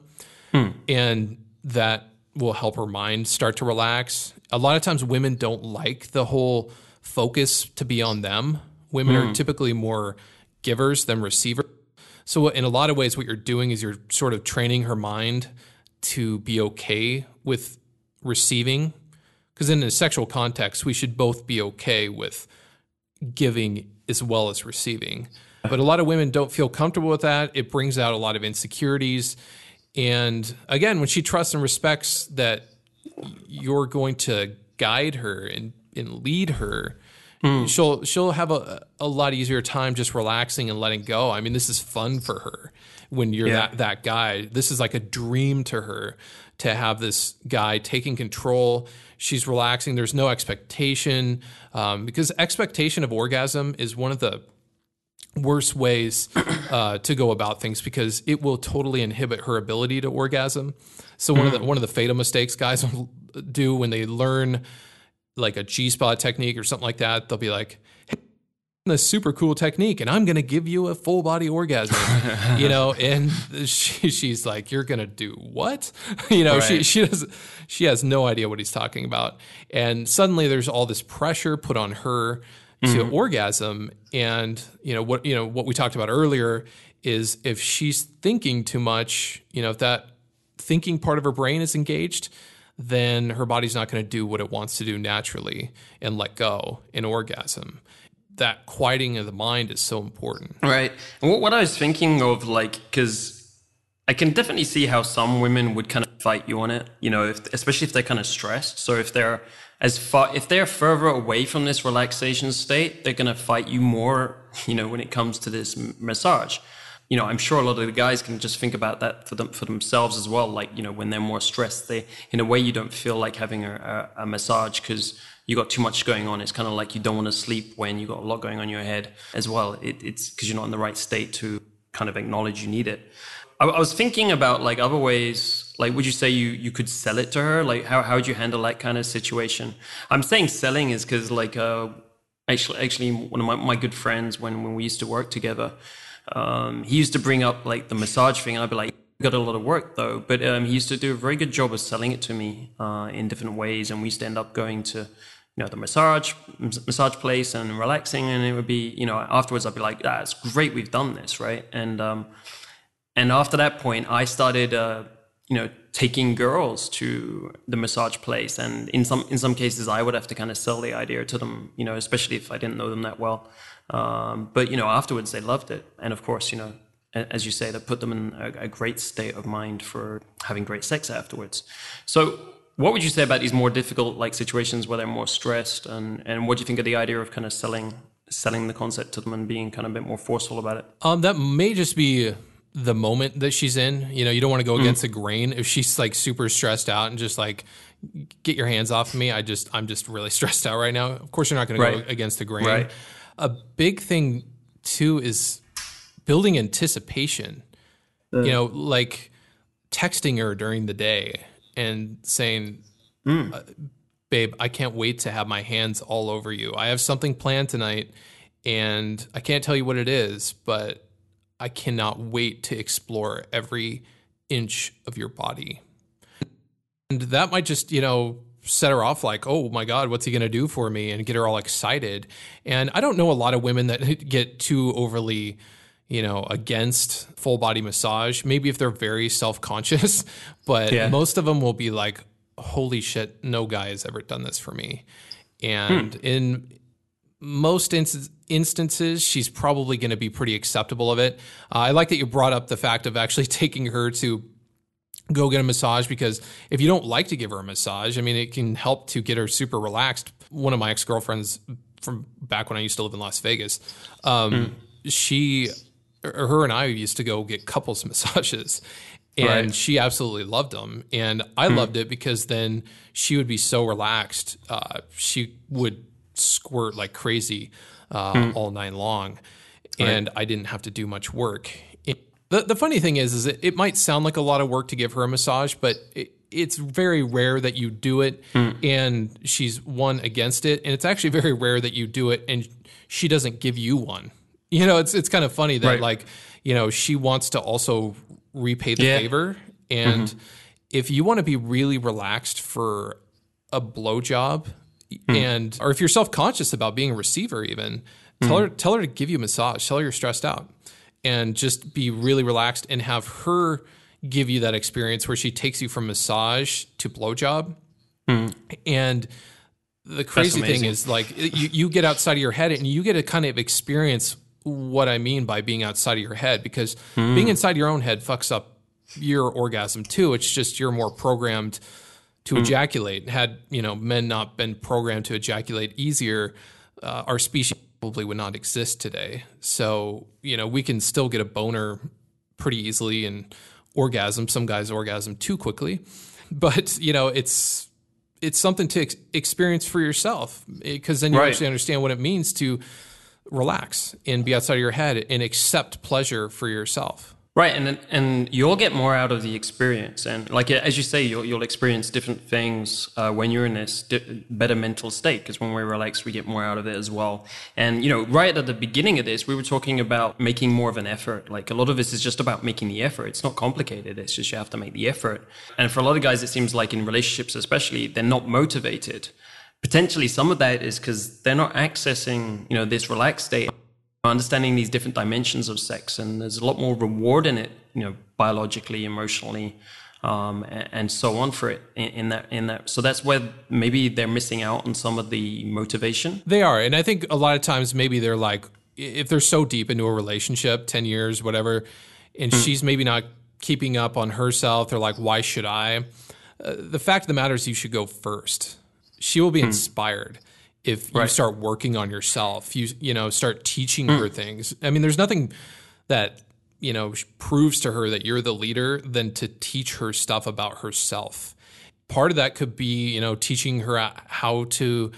Mm. And that will help her mind start to relax. A lot of times women don't like the whole focus to be on them. Women mm. are typically more givers than receivers. So in a lot of ways, what you're doing is you're sort of training her mind to be okay with receiving. Because in a sexual context, we should both be okay with giving as well as receiving. But a lot of women don't feel comfortable with that. It brings out a lot of insecurities. And again, when she trusts and respects that you're going to guide her and, and lead her, Mm. She'll she'll have a a lot easier time just relaxing and letting go. I mean, this is fun for her. When you're yeah. that that guy, this is like a dream to her to have this guy taking control. She's relaxing. There's no expectation, um, because expectation of orgasm is one of the worst ways uh, to go about things, because it will totally inhibit her ability to orgasm. So one mm. of the one of the fatal mistakes guys do when they learn like a G-spot technique or something like that, they'll be like, hey, this super cool technique, and I'm going to give you a full body orgasm, you know? And she, she's like, you're going to do what? You know, right. she, she doesn't, she has no idea what he's talking about. And suddenly there's all this pressure put on her to mm-hmm. orgasm. And you know, what, you know, what we talked about earlier is if she's thinking too much, you know, if that thinking part of her brain is engaged, then her body's not going to do what it wants to do naturally and let go in orgasm. That quieting of the mind is so important. Right. And what, what I was thinking of, like, because I can definitely see how some women would kind of fight you on it, you know, if, especially if they're kind of stressed. So if they're as far, if they're further away from this relaxation state, they're going to fight you more, you know, when it comes to this massage. You know, I'm sure a lot of the guys can just think about that for them, for themselves as well. Like, you know, when they're more stressed, they, in a way, you don't feel like having a, a, a massage because you got too much going on. It's kind of like you don't want to sleep when you got a lot going on in your head as well. It, it's because you're not in the right state to kind of acknowledge you need it. I, I was thinking about like other ways. Like, would you say you, you could sell it to her? Like, how, how would you handle that kind of situation? I'm saying selling is because like uh, actually, actually one of my, my good friends, when, when we used to work together, Um, he used to bring up like the massage thing, and I'd be like, you got a lot of work though. But um, he used to do a very good job of selling it to me uh, in different ways. And we used to end up going to, you know, the massage massage place and relaxing. And it would be, you know, afterwards I'd be like, ah, it's great, we've done this, right? And um, and after that point, I started, uh, you know, taking girls to the massage place. And in some in some cases, I would have to kind of sell the idea to them, you know, especially if I didn't know them that well. Um, but, you know, afterwards they loved it. And of course, you know, as you say, that put them in a, a great state of mind for having great sex afterwards. So what would you say about these more difficult like situations where they're more stressed? And, and what do you think of the idea of kind of selling selling the concept to them and being kind of a bit more forceful about it? Um, that may just be the moment that she's in. You know, you don't want to go against mm. the grain. If she's like super stressed out and just like, get your hands off of me, I just, I'm just really stressed out right now. Of course, you're not going right. to go against the grain. Right. A big thing too is building anticipation, uh, you know, like texting her during the day and saying, mm. uh, babe, I can't wait to have my hands all over you. I have something planned tonight and I can't tell you what it is, but I cannot wait to explore every inch of your body. And that might just, you know, set her off like, oh my God, what's he going to do for me? And get her all excited. And I don't know a lot of women that get too overly, you know, against full body massage, maybe if they're very self-conscious, but yeah. most of them will be like, holy shit, no guy has ever done this for me. And hmm. in most instances, instances, she's probably going to be pretty acceptable of it. Uh, I like that you brought up the fact of actually taking her to go get a massage, because if you don't like to give her a massage, I mean, it can help to get her super relaxed. One of my ex-girlfriends from back when I used to live in Las Vegas, um, mm. she, or her and I used to go get couples massages, and right. she absolutely loved them. And I mm. loved it because then she would be so relaxed. Uh, she would squirt like crazy uh, mm. all night long, and right. I didn't have to do much work. The the funny thing is, is it, it might sound like a lot of work to give her a massage, but it, it's very rare that you do it mm. and she's one against it. And it's actually very rare that you do it and she doesn't give you one. You know, it's, it's kind of funny that right. like, you know, she wants to also repay the yeah. favor. And mm-hmm. if you want to be really relaxed for a blowjob mm. and, or if you're self-conscious about being a receiver, even mm. tell her, tell her to give you a massage, tell her you're stressed out. And just be really relaxed and have her give you that experience where she takes you from massage to blowjob. Mm. And the crazy thing is, like, you, you get outside of your head and you get to kind of experience what I mean by being outside of your head, because mm. being inside your own head fucks up your orgasm too. It's just you're more programmed to mm. ejaculate. Had, you know, men not been programmed to ejaculate easier, uh, our species probably would not exist today. So, you know, we can still get a boner pretty easily and orgasm. Some guys orgasm too quickly, but, you know, it's it's something to ex- experience for yourself, because then you right. actually understand what it means to relax and be outside of your head and accept pleasure for yourself. Right, and and you'll get more out of the experience, and like as you say, you'll you'll experience different things uh, when you're in this di- better mental state. Because when we relax, we get more out of it as well. And you know, right at the beginning of this, we were talking about making more of an effort. Like a lot of this is just about making the effort. It's not complicated. It's just you have to make the effort. And for a lot of guys, it seems like in relationships, especially, they're not motivated. Potentially, some of that is because they're not accessing you know this relaxed state. Understanding these different dimensions of sex, and there's a lot more reward in it, you know, biologically, emotionally, um, and, and so on for it in, in that, in that. So that's where maybe they're missing out on some of the motivation. They are. And I think a lot of times maybe they're like, if they're so deep into a relationship, ten years, whatever, and mm. she's maybe not keeping up on herself. They're like, why should I? Uh, the fact of the matter is you should go first. She will be mm. inspired. If you right. start working on yourself, you you know, start teaching mm. her things. I mean, there's nothing that, you know, proves to her that you're the leader than to teach her stuff about herself. Part of that could be, you know, teaching her how to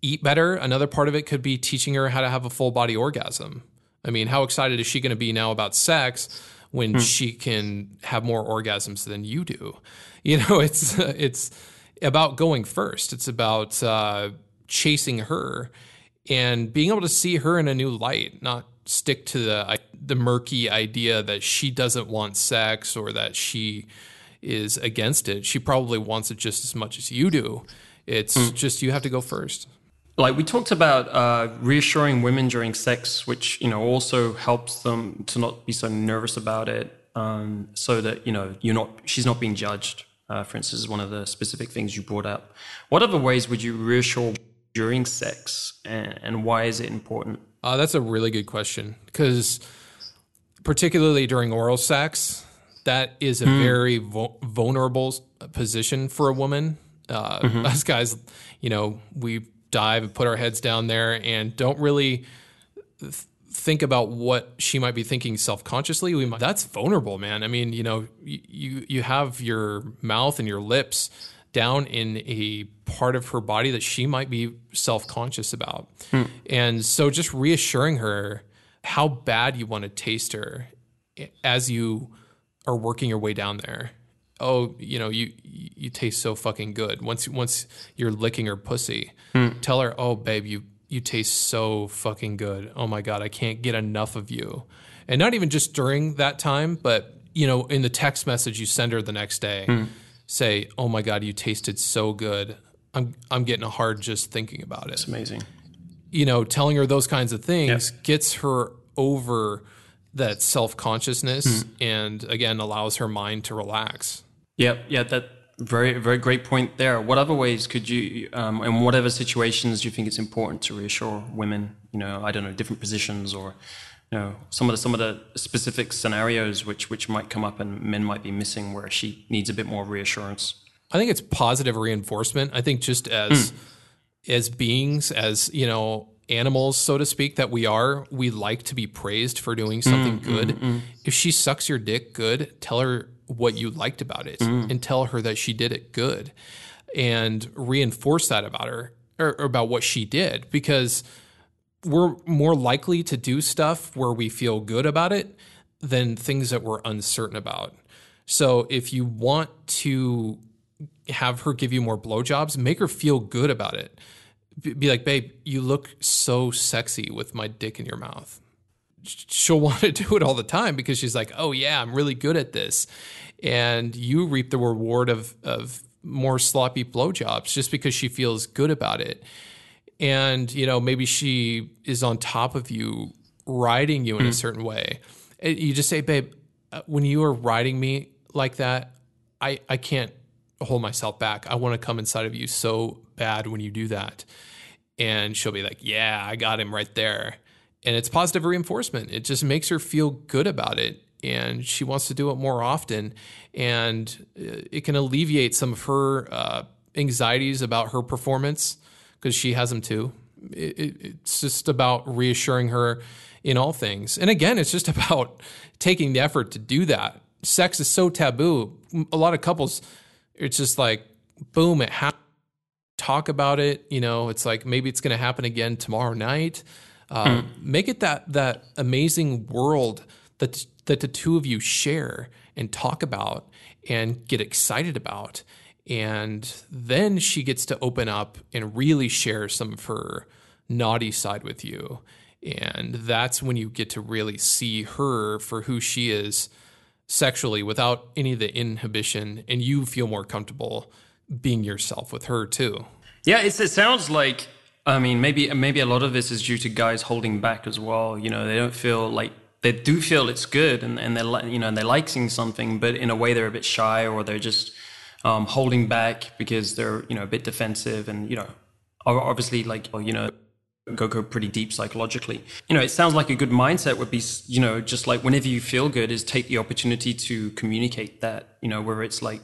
eat better. Another part of it could be teaching her how to have a full body orgasm. I mean, how excited is she going to be now about sex when mm. she can have more orgasms than you do? You know, it's, it's about going first. It's about, uh, chasing her and being able to see her in a new light, not stick to the the murky idea that she doesn't want sex or that she is against it. She probably wants it just as much as you do. It's mm. just you have to go first. Like we talked about uh, reassuring women during sex, which, you know, also helps them to not be so nervous about it, um, so that, you know, you're not she's not being judged. Uh, for instance, is one of the specific things you brought up. What other ways would you reassure during sex, and, and why is it important? Uh, that's a really good question, because particularly during oral sex, that is a mm. very vo- vulnerable position for a woman. Uh, mm-hmm. Us guys, you know, we dive and put our heads down there and don't really th- think about what she might be thinking self-consciously. We might, that's vulnerable, man. I mean, you know, you you have your mouth and your lips down in a part of her body that she might be self-conscious about. Hmm. And so just reassuring her how bad you want to taste her as you are working your way down there. Oh, you know, you you taste so fucking good. Once once you're licking her pussy, hmm. tell her, oh, babe, you you taste so fucking good. Oh my God, I can't get enough of you. And not even just during that time, but, you know, in the text message you send her the next day, hmm. say, oh my God, you tasted so good. I'm I'm getting a hard just thinking about it. It's amazing. You know, telling her those kinds of things yeah. gets her over that self-consciousness mm. and, again, allows her mind to relax. Yeah, yeah, that very, very great point there. What other ways could you, um, in whatever situations do you think it's important to reassure women, you know, I don't know, different positions or, you know, some of the some of the specific scenarios which which might come up and men might be missing where she needs a bit more reassurance? I think it's positive reinforcement. I think just as mm. as beings, as, you know, animals, so to speak, that we are, we like to be praised for doing something mm, good. Mm, mm. If she sucks your dick good, tell her what you liked about it mm. and tell her that she did it good and reinforce that about her or, or about what she did, because we're more likely to do stuff where we feel good about it than things that we're uncertain about. So if you want to have her give you more blowjobs, make her feel good about it. Be like, babe, you look so sexy with my dick in your mouth. She'll want to do it all the time because she's like, oh yeah, I'm really good at this. And you reap the reward of, of more sloppy blowjobs just because she feels good about it. And, you know, maybe she is on top of you, riding you in mm. a certain way. You just say, babe, when you are riding me like that, I, I can't hold myself back. I want to come inside of you so bad when you do that. And she'll be like, yeah, I got him right there. And it's positive reinforcement. It just makes her feel good about it. And she wants to do it more often. And it can alleviate some of her uh, anxieties about her performance, because she has them too. it, it, it's just about reassuring her in all things. And again, it's just about taking the effort to do that. Sex is so taboo. A lot of couples, it's just like, boom, it happens. Talk about it. You know, it's like, maybe it's going to happen again tomorrow night. Um, mm. Make it that, that amazing world that, that the two of you share and talk about and get excited about. And then she gets to open up and really share some of her naughty side with you. And that's when you get to really see her for who she is sexually without any of the inhibition, and you feel more comfortable being yourself with her too. Yeah, it's, it sounds like, I mean, maybe maybe a lot of this is due to guys holding back as well. You know, they don't feel like, they do feel it's good, and, and they're, you know, and they're liking something, but in a way they're a bit shy, or they're just um, holding back because they're, you know, a bit defensive, and, you know, obviously like, you know, go go pretty deep psychologically. You know, it sounds like a good mindset would be, you know, just like whenever you feel good is take the opportunity to communicate that, you know, where it's like,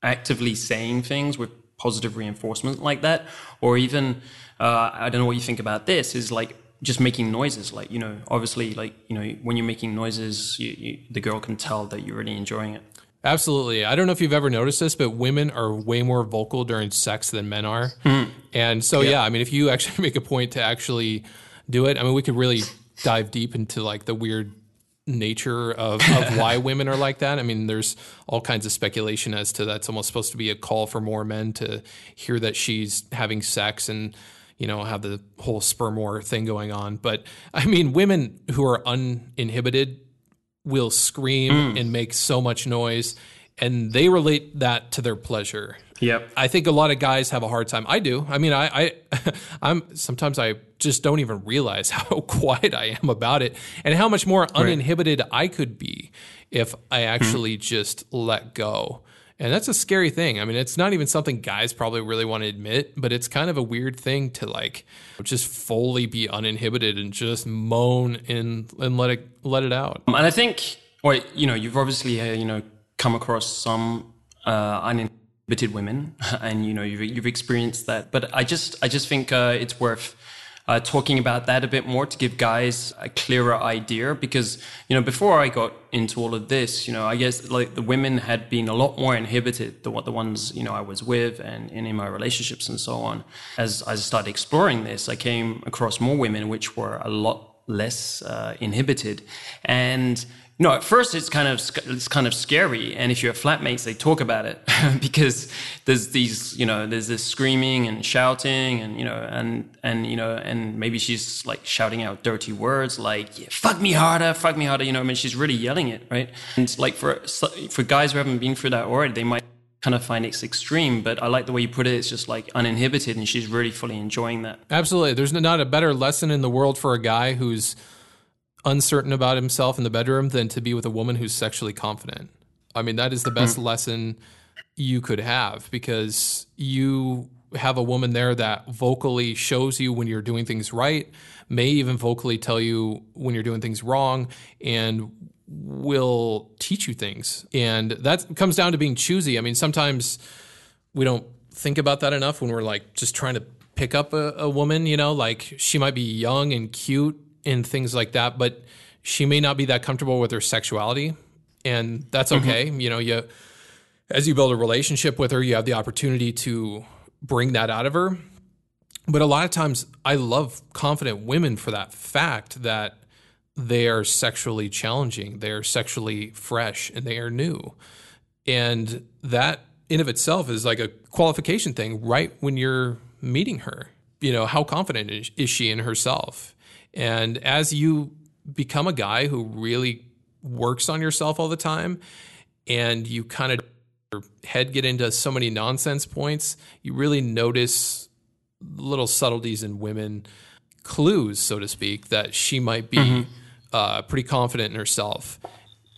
actively saying things with positive reinforcement like that, or even uh, I don't know what you think about this, is like just making noises, like, you know, obviously, like, you know, when you're making noises, you, you, the girl can tell that you're really enjoying it. Absolutely. I don't know if you've ever noticed this, but women are way more vocal during sex than men are. Mm. And so, yeah. yeah, I mean, if you actually make a point to actually do it, I mean, we could really dive deep into like the weird nature of, of why women are like that. I mean, there's all kinds of speculation as to that's almost supposed to be a call for more men to hear that she's having sex and, you know, have the whole sperm war thing going on. But I mean, women who are uninhibited will scream mm. and make so much noise, and they relate that to their pleasure. Yep. I think a lot of guys have a hard time. I do. I mean, I, I, I'm sometimes I just don't even realize how quiet I am about it, and how much more uninhibited right. I could be if I actually mm-hmm. just let go. And that's a scary thing. I mean, it's not even something guys probably really want to admit, but it's kind of a weird thing to like just fully be uninhibited and just moan and and let it let it out. And I think, well, you know, you've obviously uh, you know come across some uh, uninhibited. women, and you know you've, you've experienced that, but I just I just think uh, it's worth uh, talking about that a bit more to give guys a clearer idea, because you know before I got into all of this, you know I guess like the women had been a lot more inhibited than what the ones you know I was with and, and in my relationships and so on. As I started exploring this, I came across more women which were a lot less uh, inhibited, and. No, at first it's kind of it's kind of scary, and if you're flatmates, they talk about it because there's these, you know, there's this screaming and shouting, and you know, and and you know, and maybe she's like shouting out dirty words like yeah, "fuck me harder, fuck me harder," you know. I mean, she's really yelling it, right? And it's like for for guys who haven't been through that already, they might kind of find it's extreme, but I like the way you put it. It's just like uninhibited, and she's really fully enjoying that. Absolutely, there's not a better lesson in the world for a guy who's uncertain about himself in the bedroom than to be with a woman who's sexually confident. I mean, that is the best mm. lesson you could have, because you have a woman there that vocally shows you when you're doing things right, may even vocally tell you when you're doing things wrong, and will teach you things. And that comes down to being choosy. I mean, sometimes we don't think about that enough when we're like just trying to pick up a, a woman, you know, like she might be young and cute and things like that, but she may not be that comfortable with her sexuality, and that's okay. Mm-hmm. You know, you as you build a relationship with her, you have the opportunity to bring that out of her. But a lot of times, I love confident women for that fact that they are sexually challenging, they are sexually fresh, and they are new, and that in of itself is like a qualification thing. Right when you're meeting her, you know, how confident is she in herself? And as you become a guy who really works on yourself all the time, and you kind of your head get into so many nonsense points, you really notice little subtleties in women, clues, so to speak, that she might be mm-hmm. uh, pretty confident in herself.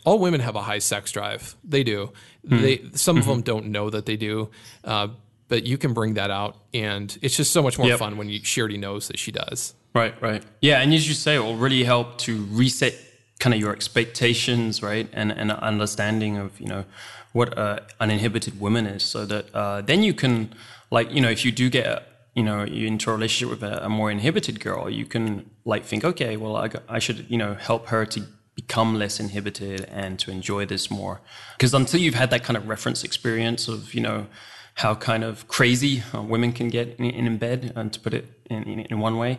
All women have a high sex drive. They do. Mm-hmm. They some mm-hmm. of them don't know that they do, uh, but you can bring that out, and it's just so much more yep. fun when you, she already knows that she does. Right, right. Yeah, and as you say, it will really help to reset kind of your expectations, right, and and understanding of, you know, what uh, an uninhibited woman is, so that uh, then you can, like, you know, if you do get you know, you're into a relationship with a, a more inhibited girl, you can like think, okay, well, I, I should, you know, help her to become less inhibited and to enjoy this more. Because until you've had that kind of reference experience of, you know, how kind of crazy uh, women can get in, in bed, and to put it in, in, in one way.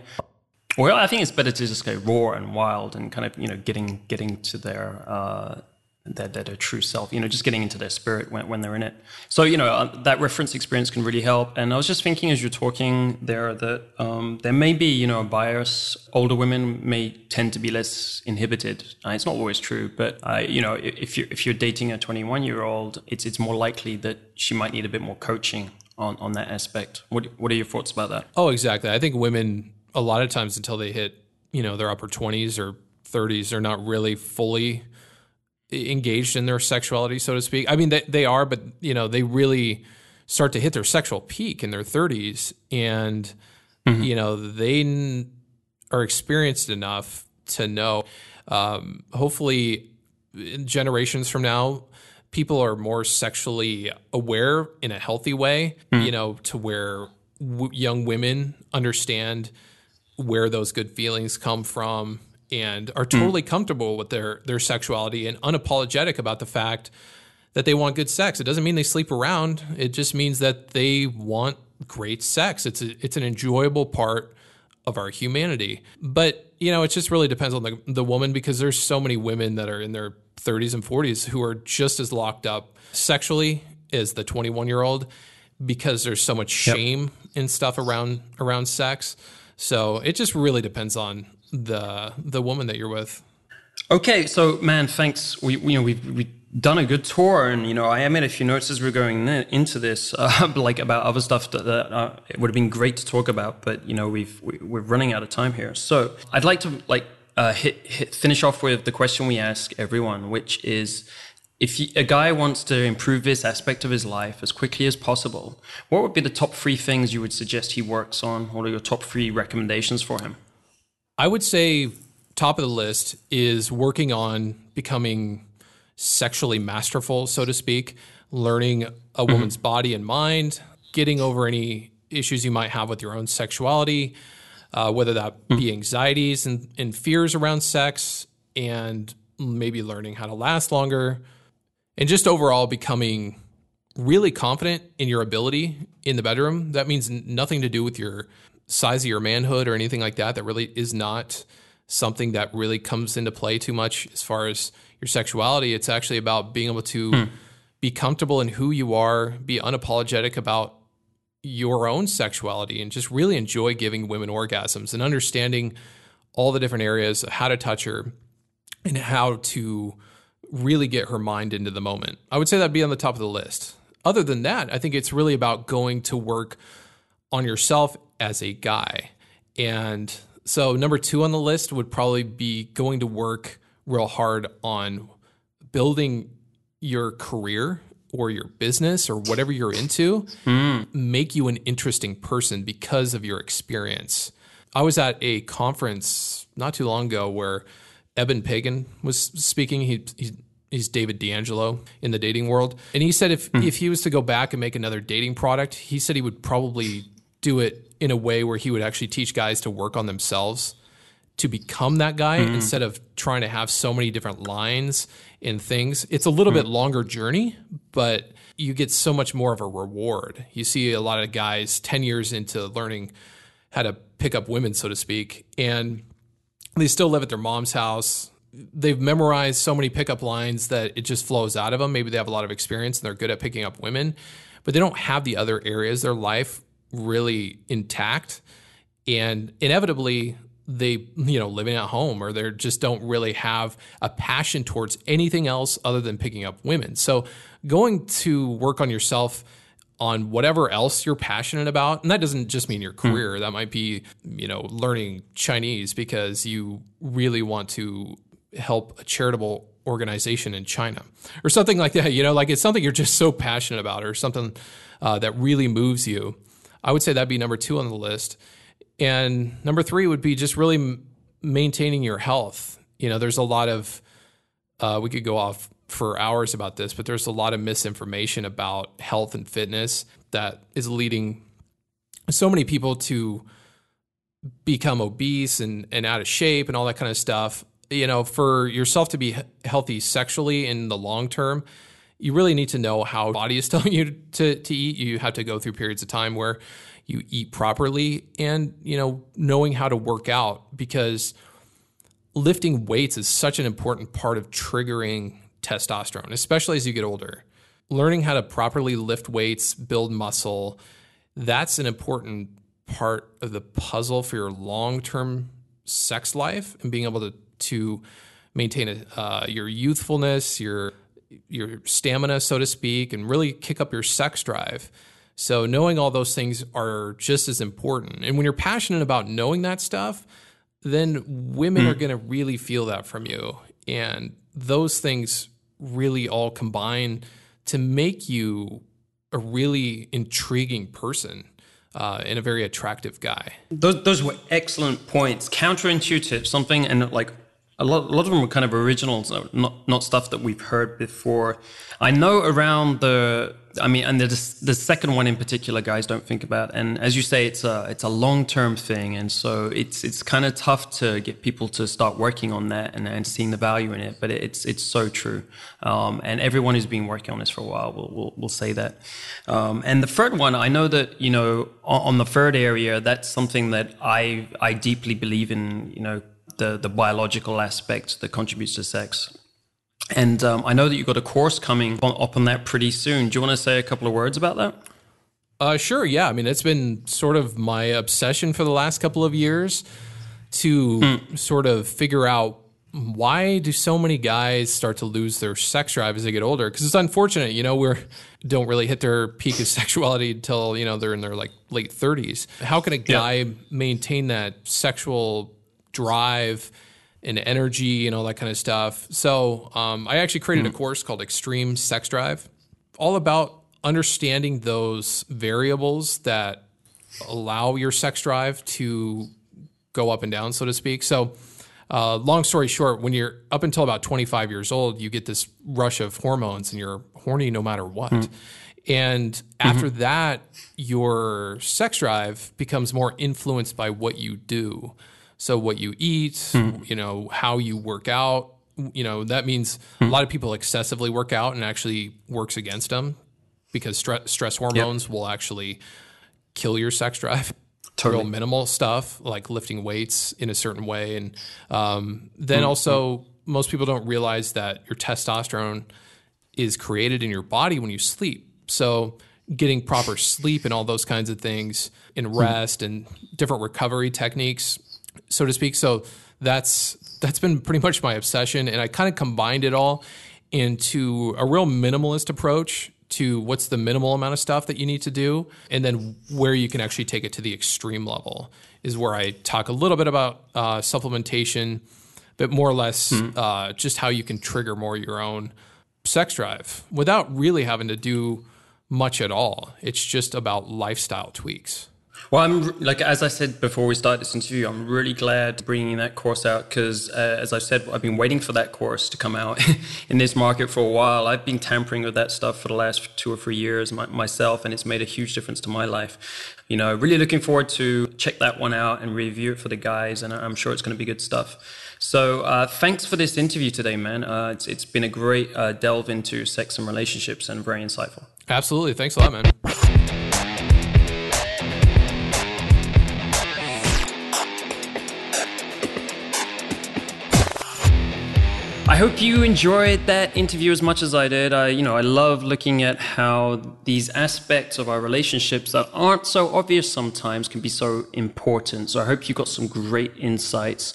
Well, I think it's better to just go raw and wild and kind of, you know, getting getting to their uh, their, their, their true self, you know, just getting into their spirit when, when they're in it. So, you know, uh, that reference experience can really help. And I was just thinking as you're talking there that um, there may be, you know, a bias. Older women may tend to be less inhibited. Uh, it's not always true, but, I, you know, if you're, if you're dating a twenty-one-year-old, it's it's more likely that she might need a bit more coaching on, on that aspect. What What are your thoughts about that? Oh, exactly. I think women... a lot of times until they hit, you know, their upper twenties or thirties, they're not really fully engaged in their sexuality, so to speak. I mean, they, they are, but, you know, they really start to hit their sexual peak in their thirties. And, mm-hmm. you know, they are experienced enough to know, um, hopefully generations from now, people are more sexually aware in a healthy way, mm-hmm. you know, to where w- young women understand where those good feelings come from and are totally mm. comfortable with their, their sexuality and unapologetic about the fact that they want good sex. It doesn't mean they sleep around. It just means that they want great sex. It's a, it's an enjoyable part of our humanity. But, you know, it just really depends on the, the woman, because there's so many women that are in their thirties and forties who are just as locked up sexually as the twenty-one-year-old, because there's so much shame yep. and stuff around around sex. So it just really depends on the the woman that you're with. Okay, so man, thanks. We you know we've we've done a good tour, and you know I made a few notes as we're going into this, uh, like about other stuff that, that uh, it would have been great to talk about, but you know we've we, we're running out of time here. So I'd like to like uh, hit, hit finish off with the question we ask everyone, which is, if a guy wants to improve this aspect of his life as quickly as possible, what would be the top three things you would suggest he works on? What are your top three recommendations for him? I would say top of the list is working on becoming sexually masterful, so to speak, learning a woman's mm-hmm. body and mind, getting over any issues you might have with your own sexuality, uh, whether that mm-hmm. be anxieties and, and fears around sex, and maybe learning how to last longer. And just overall becoming really confident in your ability in the bedroom. That means nothing to do with your size of your manhood or anything like that. That really is not something that really comes into play too much as far as your sexuality. It's actually about being able to mm. be comfortable in who you are, be unapologetic about your own sexuality, and just really enjoy giving women orgasms and understanding all the different areas of how to touch her and how to really get her mind into the moment. I would say that'd be on the top of the list. Other than that, I think it's really about going to work on yourself as a guy. And so number two on the list would probably be going to work real hard on building your career or your business or whatever you're into, mm. make you an interesting person because of your experience. I was at a conference not too long ago where Eben Pagan was speaking. He, he he's David D'Angelo in the dating world, and he said if mm. if he was to go back and make another dating product, he said he would probably do it in a way where he would actually teach guys to work on themselves to become that guy mm. instead of trying to have so many different lines and things. It's a little mm. bit longer journey, but you get so much more of a reward. You see a lot of guys ten years into learning how to pick up women, so to speak, and they still live at their mom's house. They've memorized so many pickup lines that it just flows out of them. Maybe they have a lot of experience and they're good at picking up women, but they don't have the other areas of their life really intact. And inevitably, they, you know, living at home, or they just don't really have a passion towards anything else other than picking up women. So going to work on yourself on whatever else you're passionate about. And that doesn't just mean your career. That might be, you know, learning Chinese because you really want to help a charitable organization in China or something like that. You know, like it's something you're just so passionate about or something uh, that really moves you. I would say that'd be number two on the list. And number three would be just really m- maintaining your health. You know, there's a lot of, uh, we could go off for hours about this, but there's a lot of misinformation about health and fitness that is leading so many people to become obese and, and out of shape and all that kind of stuff. You know, for yourself to be healthy sexually in the long term, you really need to know how your body is telling you to, to eat. You have to go through periods of time where you eat properly and, you know, knowing how to work out, because lifting weights is such an important part of triggering testosterone, especially as you get older. Learning how to properly lift weights, build muscle, that's an important part of the puzzle for your long-term sex life and being able to, to maintain a, uh, your youthfulness, your your stamina, so to speak, and really kick up your sex drive. So knowing all those things are just as important. And when you're passionate about knowing that stuff, then women mm. are going to really feel that from you. And those things really all combine to make you a really intriguing person uh, and a very attractive guy. Those, those were excellent points. Counterintuitive, something, and like a lot, a lot of them were kind of originals, not not stuff that we've heard before. I know around the, I mean, and the the second one in particular, guys don't think about. And as you say, it's a it's a long term thing, and so it's it's kind of tough to get people to start working on that and, and seeing the value in it. But it's it's so true, um, and everyone who's been working on this for a while will will, will say that. Um, and the third one, I know that you know on, on the third area, that's something that I I deeply believe in. You know, the the biological aspect that contributes to sex. And um, I know that you've got a course coming on, up on that pretty soon. Do you want to say a couple of words about that? Uh, sure, yeah. I mean, it's been sort of my obsession for the last couple of years to mm. sort of figure out, why do so many guys start to lose their sex drive as they get older? Because it's unfortunate, you know, we don't really hit their peak of sexuality until, you know, they're in their like late thirties. How can a guy yeah. maintain that sexual drive and energy and all that kind of stuff? So um, I actually created mm. a course called Extreme Sex Drive, all about understanding those variables that allow your sex drive to go up and down, so to speak. So uh, long story short, when you're up until about twenty-five years old, you get this rush of hormones and you're horny no matter what. Mm. And mm-hmm. after that, your sex drive becomes more influenced by what you do. So what you eat, mm. you know, how you work out, you know, that means mm. a lot of people excessively work out and actually works against them, because stre- stress hormones yep. will actually kill your sex drive. Totally. Real minimal stuff like lifting weights in a certain way. And um, then mm. also mm. most people don't realize that your testosterone is created in your body when you sleep. So getting proper sleep and all those kinds of things and rest mm. and different recovery techniques, so to speak. So that's that's been pretty much my obsession. And I kind of combined it all into a real minimalist approach to what's the minimal amount of stuff that you need to do, and then where you can actually take it to the extreme level is where I talk a little bit about uh, supplementation, but more or less mm-hmm. uh, just how you can trigger more your own sex drive without really having to do much at all. It's just about lifestyle tweaks. Well, I'm like, as I said before we started this interview, I'm really glad bringing that course out because, uh, as I said, I've been waiting for that course to come out in this market for a while. I've been tampering with that stuff for the last two or three years my, myself, and it's made a huge difference to my life. You know, really looking forward to check that one out and review it for the guys, and I'm sure it's going to be good stuff. So uh, thanks for this interview today, man. Uh, it's, it's been a great uh, delve into sex and relationships and very insightful. Absolutely. Thanks a lot, man. I hope you enjoyed that interview as much as I did. I, you know, I love looking at how these aspects of our relationships that aren't so obvious sometimes can be so important. So I hope you got some great insights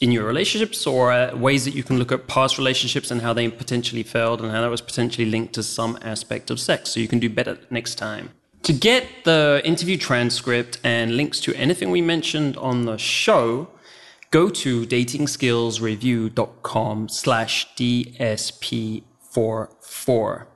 in your relationships or uh, ways that you can look at past relationships and how they potentially failed and how that was potentially linked to some aspect of sex. So you can do better next time. To get the interview transcript and links to anything we mentioned on the show, go to datingskillsreview.com slash DSP44.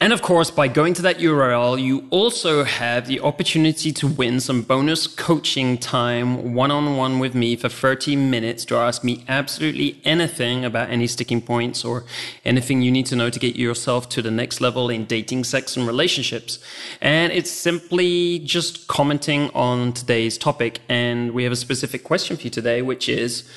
And of course, by going to that U R L, you also have the opportunity to win some bonus coaching time one-on-one with me for thirty minutes to ask me absolutely anything about any sticking points or anything you need to know to get yourself to the next level in dating, sex, and relationships. And it's simply just commenting on today's topic. And we have a specific question for you today, which is,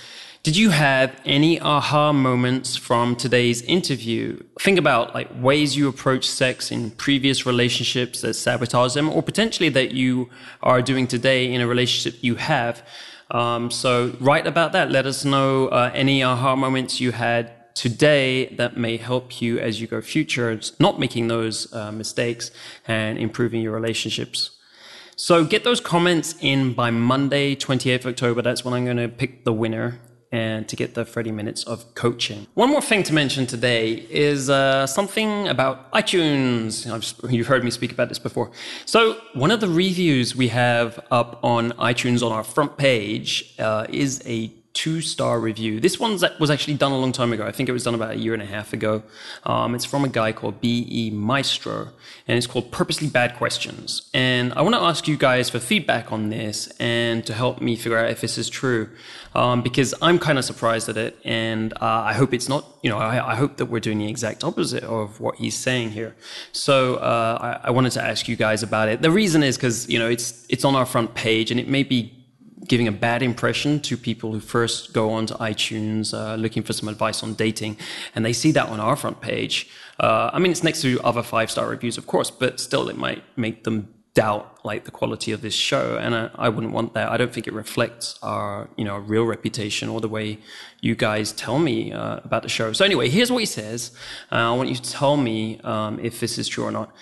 did you have any aha moments from today's interview? Think about like ways you approach sex in previous relationships that sabotage them, or potentially that you are doing today in a relationship you have. Um, so write about that. Let us know uh, any aha moments you had today that may help you as you go future, not making those uh, mistakes and improving your relationships. So get those comments in by Monday, the twenty-eighth of October. That's when I'm going to pick the winner, and to get the thirty minutes of coaching. One more thing to mention today is uh, something about iTunes. I've, you've heard me speak about this before. So one of the reviews we have up on iTunes on our front page uh, is a two-star review. This one was actually done a long time ago. I think it was done about a year and a half ago. Um, it's from a guy called B. E. Maestro, and it's called Purposely Bad Questions. And I want to ask you guys for feedback on this and to help me figure out if this is true, um, because I'm kind of surprised at it, and uh, I hope it's not, you know, I, I hope that we're doing the exact opposite of what he's saying here. So uh, I, I wanted to ask you guys about it. The reason is because, you know, it's it's on our front page, and it may be giving a bad impression to people who first go onto iTunes uh, looking for some advice on dating, and they see that on our front page. Uh, I mean, it's next to other five-star reviews, of course, but still it might make them doubt like the quality of this show, and I, I wouldn't want that. I don't think it reflects our, you know, real reputation or the way you guys tell me uh, about the show. So anyway, here's what he says. Uh, I want you to tell me um, if this is true or not.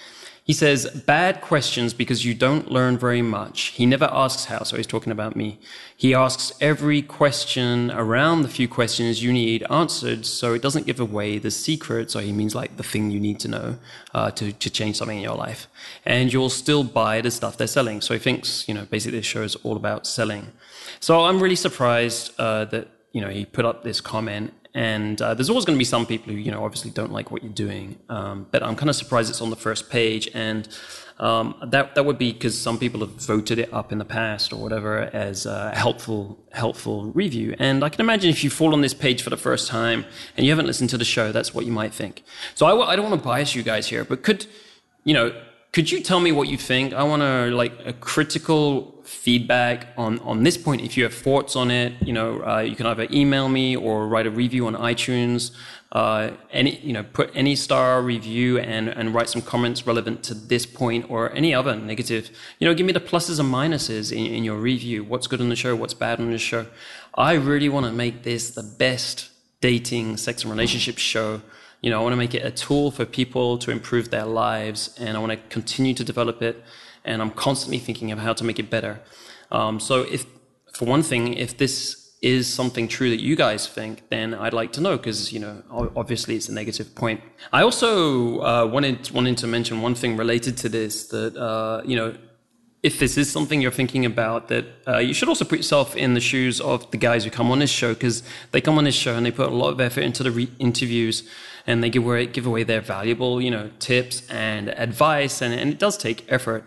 He says, bad questions because you don't learn very much. He never asks how, so he's talking about me. He asks every question around the few questions you need answered, so it doesn't give away the secret, so he means like the thing you need to know uh, to, to change something in your life. And you'll still buy the stuff they're selling. So he thinks, you know, basically this show is all about selling. So I'm really surprised uh, that, you know, he put up this comment. And uh, there's always going to be some people who, you know, obviously don't like what you're doing. Um, but I'm kind of surprised it's on the first page. And um, that that would be because some people have voted it up in the past or whatever as a helpful, helpful review. And I can imagine if you fall on this page for the first time and you haven't listened to the show, that's what you might think. So I, w- I don't want to bias you guys here, but could, you know, could you tell me what you think? I want to like a critical feedback on, on this point. If you have thoughts on it, you know, uh, you can either email me or write a review on iTunes. Uh, any, you know, put any star review and, and write some comments relevant to this point or any other negative. You know, give me the pluses and minuses in, in your review. What's good on the show? What's bad on the show? I really want to make this the best dating, sex, and relationship show. You know, I want to make it a tool for people to improve their lives, and I want to continue to develop it. And I'm constantly thinking of how to make it better. Um, so if, for one thing, if this is something true that you guys think, then I'd like to know, because, you know, obviously it's a negative point. I also uh, wanted, wanted to mention one thing related to this, that, uh, you know, if this is something you're thinking about, that uh, you should also put yourself in the shoes of the guys who come on this show, because they come on this show and they put a lot of effort into the re- interviews, and they give away, give away their valuable, you know, tips and advice, and, and it does take effort.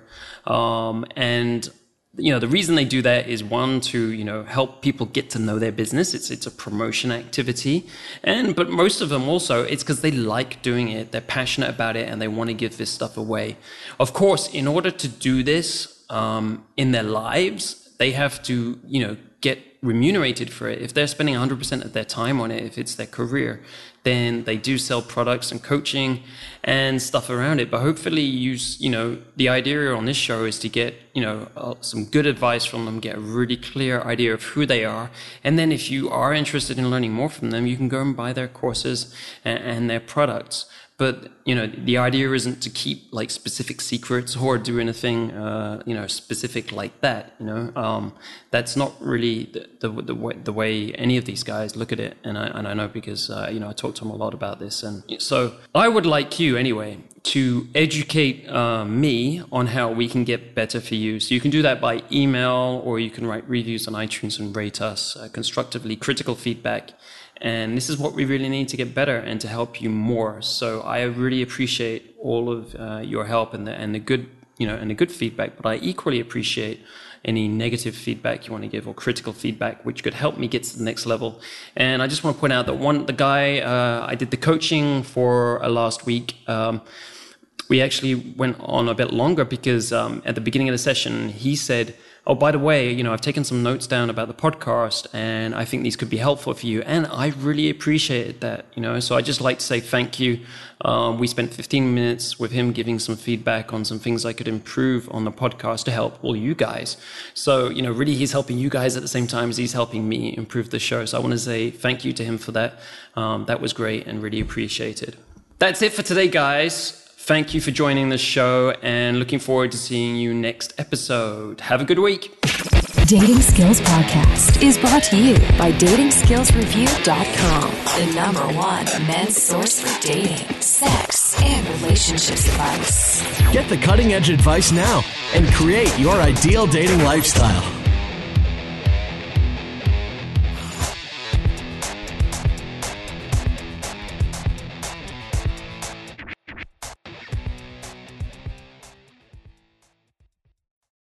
Um, and, you know, the reason they do that is, one, to, you know, help people get to know their business. It's it's a promotion activity. And but most of them also, it's because they like doing it. They're passionate about it, and they want to give this stuff away. Of course, in order to do this, Um, in their lives, they have to, you know, get remunerated for it. If they're spending one hundred percent of their time on it, if it's their career, then they do sell products and coaching and stuff around it. But hopefully, you, you know, the idea on this show is to get, you know, uh, some good advice from them, get a really clear idea of who they are. And then if you are interested in learning more from them, you can go and buy their courses and, and their products. But, you know, the idea isn't to keep, like, specific secrets or do anything, uh, you know, specific like that, you know. Um, that's not really the, the, the, way, the way any of these guys look at it. And I, and I know because, uh, you know, I talk to them a lot about this. And so I would like you, anyway, to educate uh, me on how we can get better for you. So you can do that by email, or you can write reviews on iTunes and rate us, uh, constructively, critical feedback. And this is what we really need to get better and to help you more. So I really appreciate all of uh, your help and the, and the good, you know, and the good feedback, but I equally appreciate any negative feedback you want to give or critical feedback, which could help me get to the next level. And I just want to point out that one, the guy, uh, I did the coaching for uh, last week. Um, we actually went on a bit longer because um, at the beginning of the session, he said, oh, by the way, you know, I've taken some notes down about the podcast and I think these could be helpful for you. And I really appreciated that, you know, so I just like to say thank you. Um, we spent fifteen minutes with him giving some feedback on some things I could improve on the podcast to help all you guys. So, you know, really he's helping you guys at the same time as he's helping me improve the show. So I want to say thank you to him for that. Um, that was great and really appreciated. That's it for today, guys. Thank you for joining the show and looking forward to seeing you next episode. Have a good week. Dating Skills Podcast is brought to you by Dating Skills Review dot com, the number one men's source for dating, sex, and relationships advice. Get the cutting edge advice now and create your ideal dating lifestyle.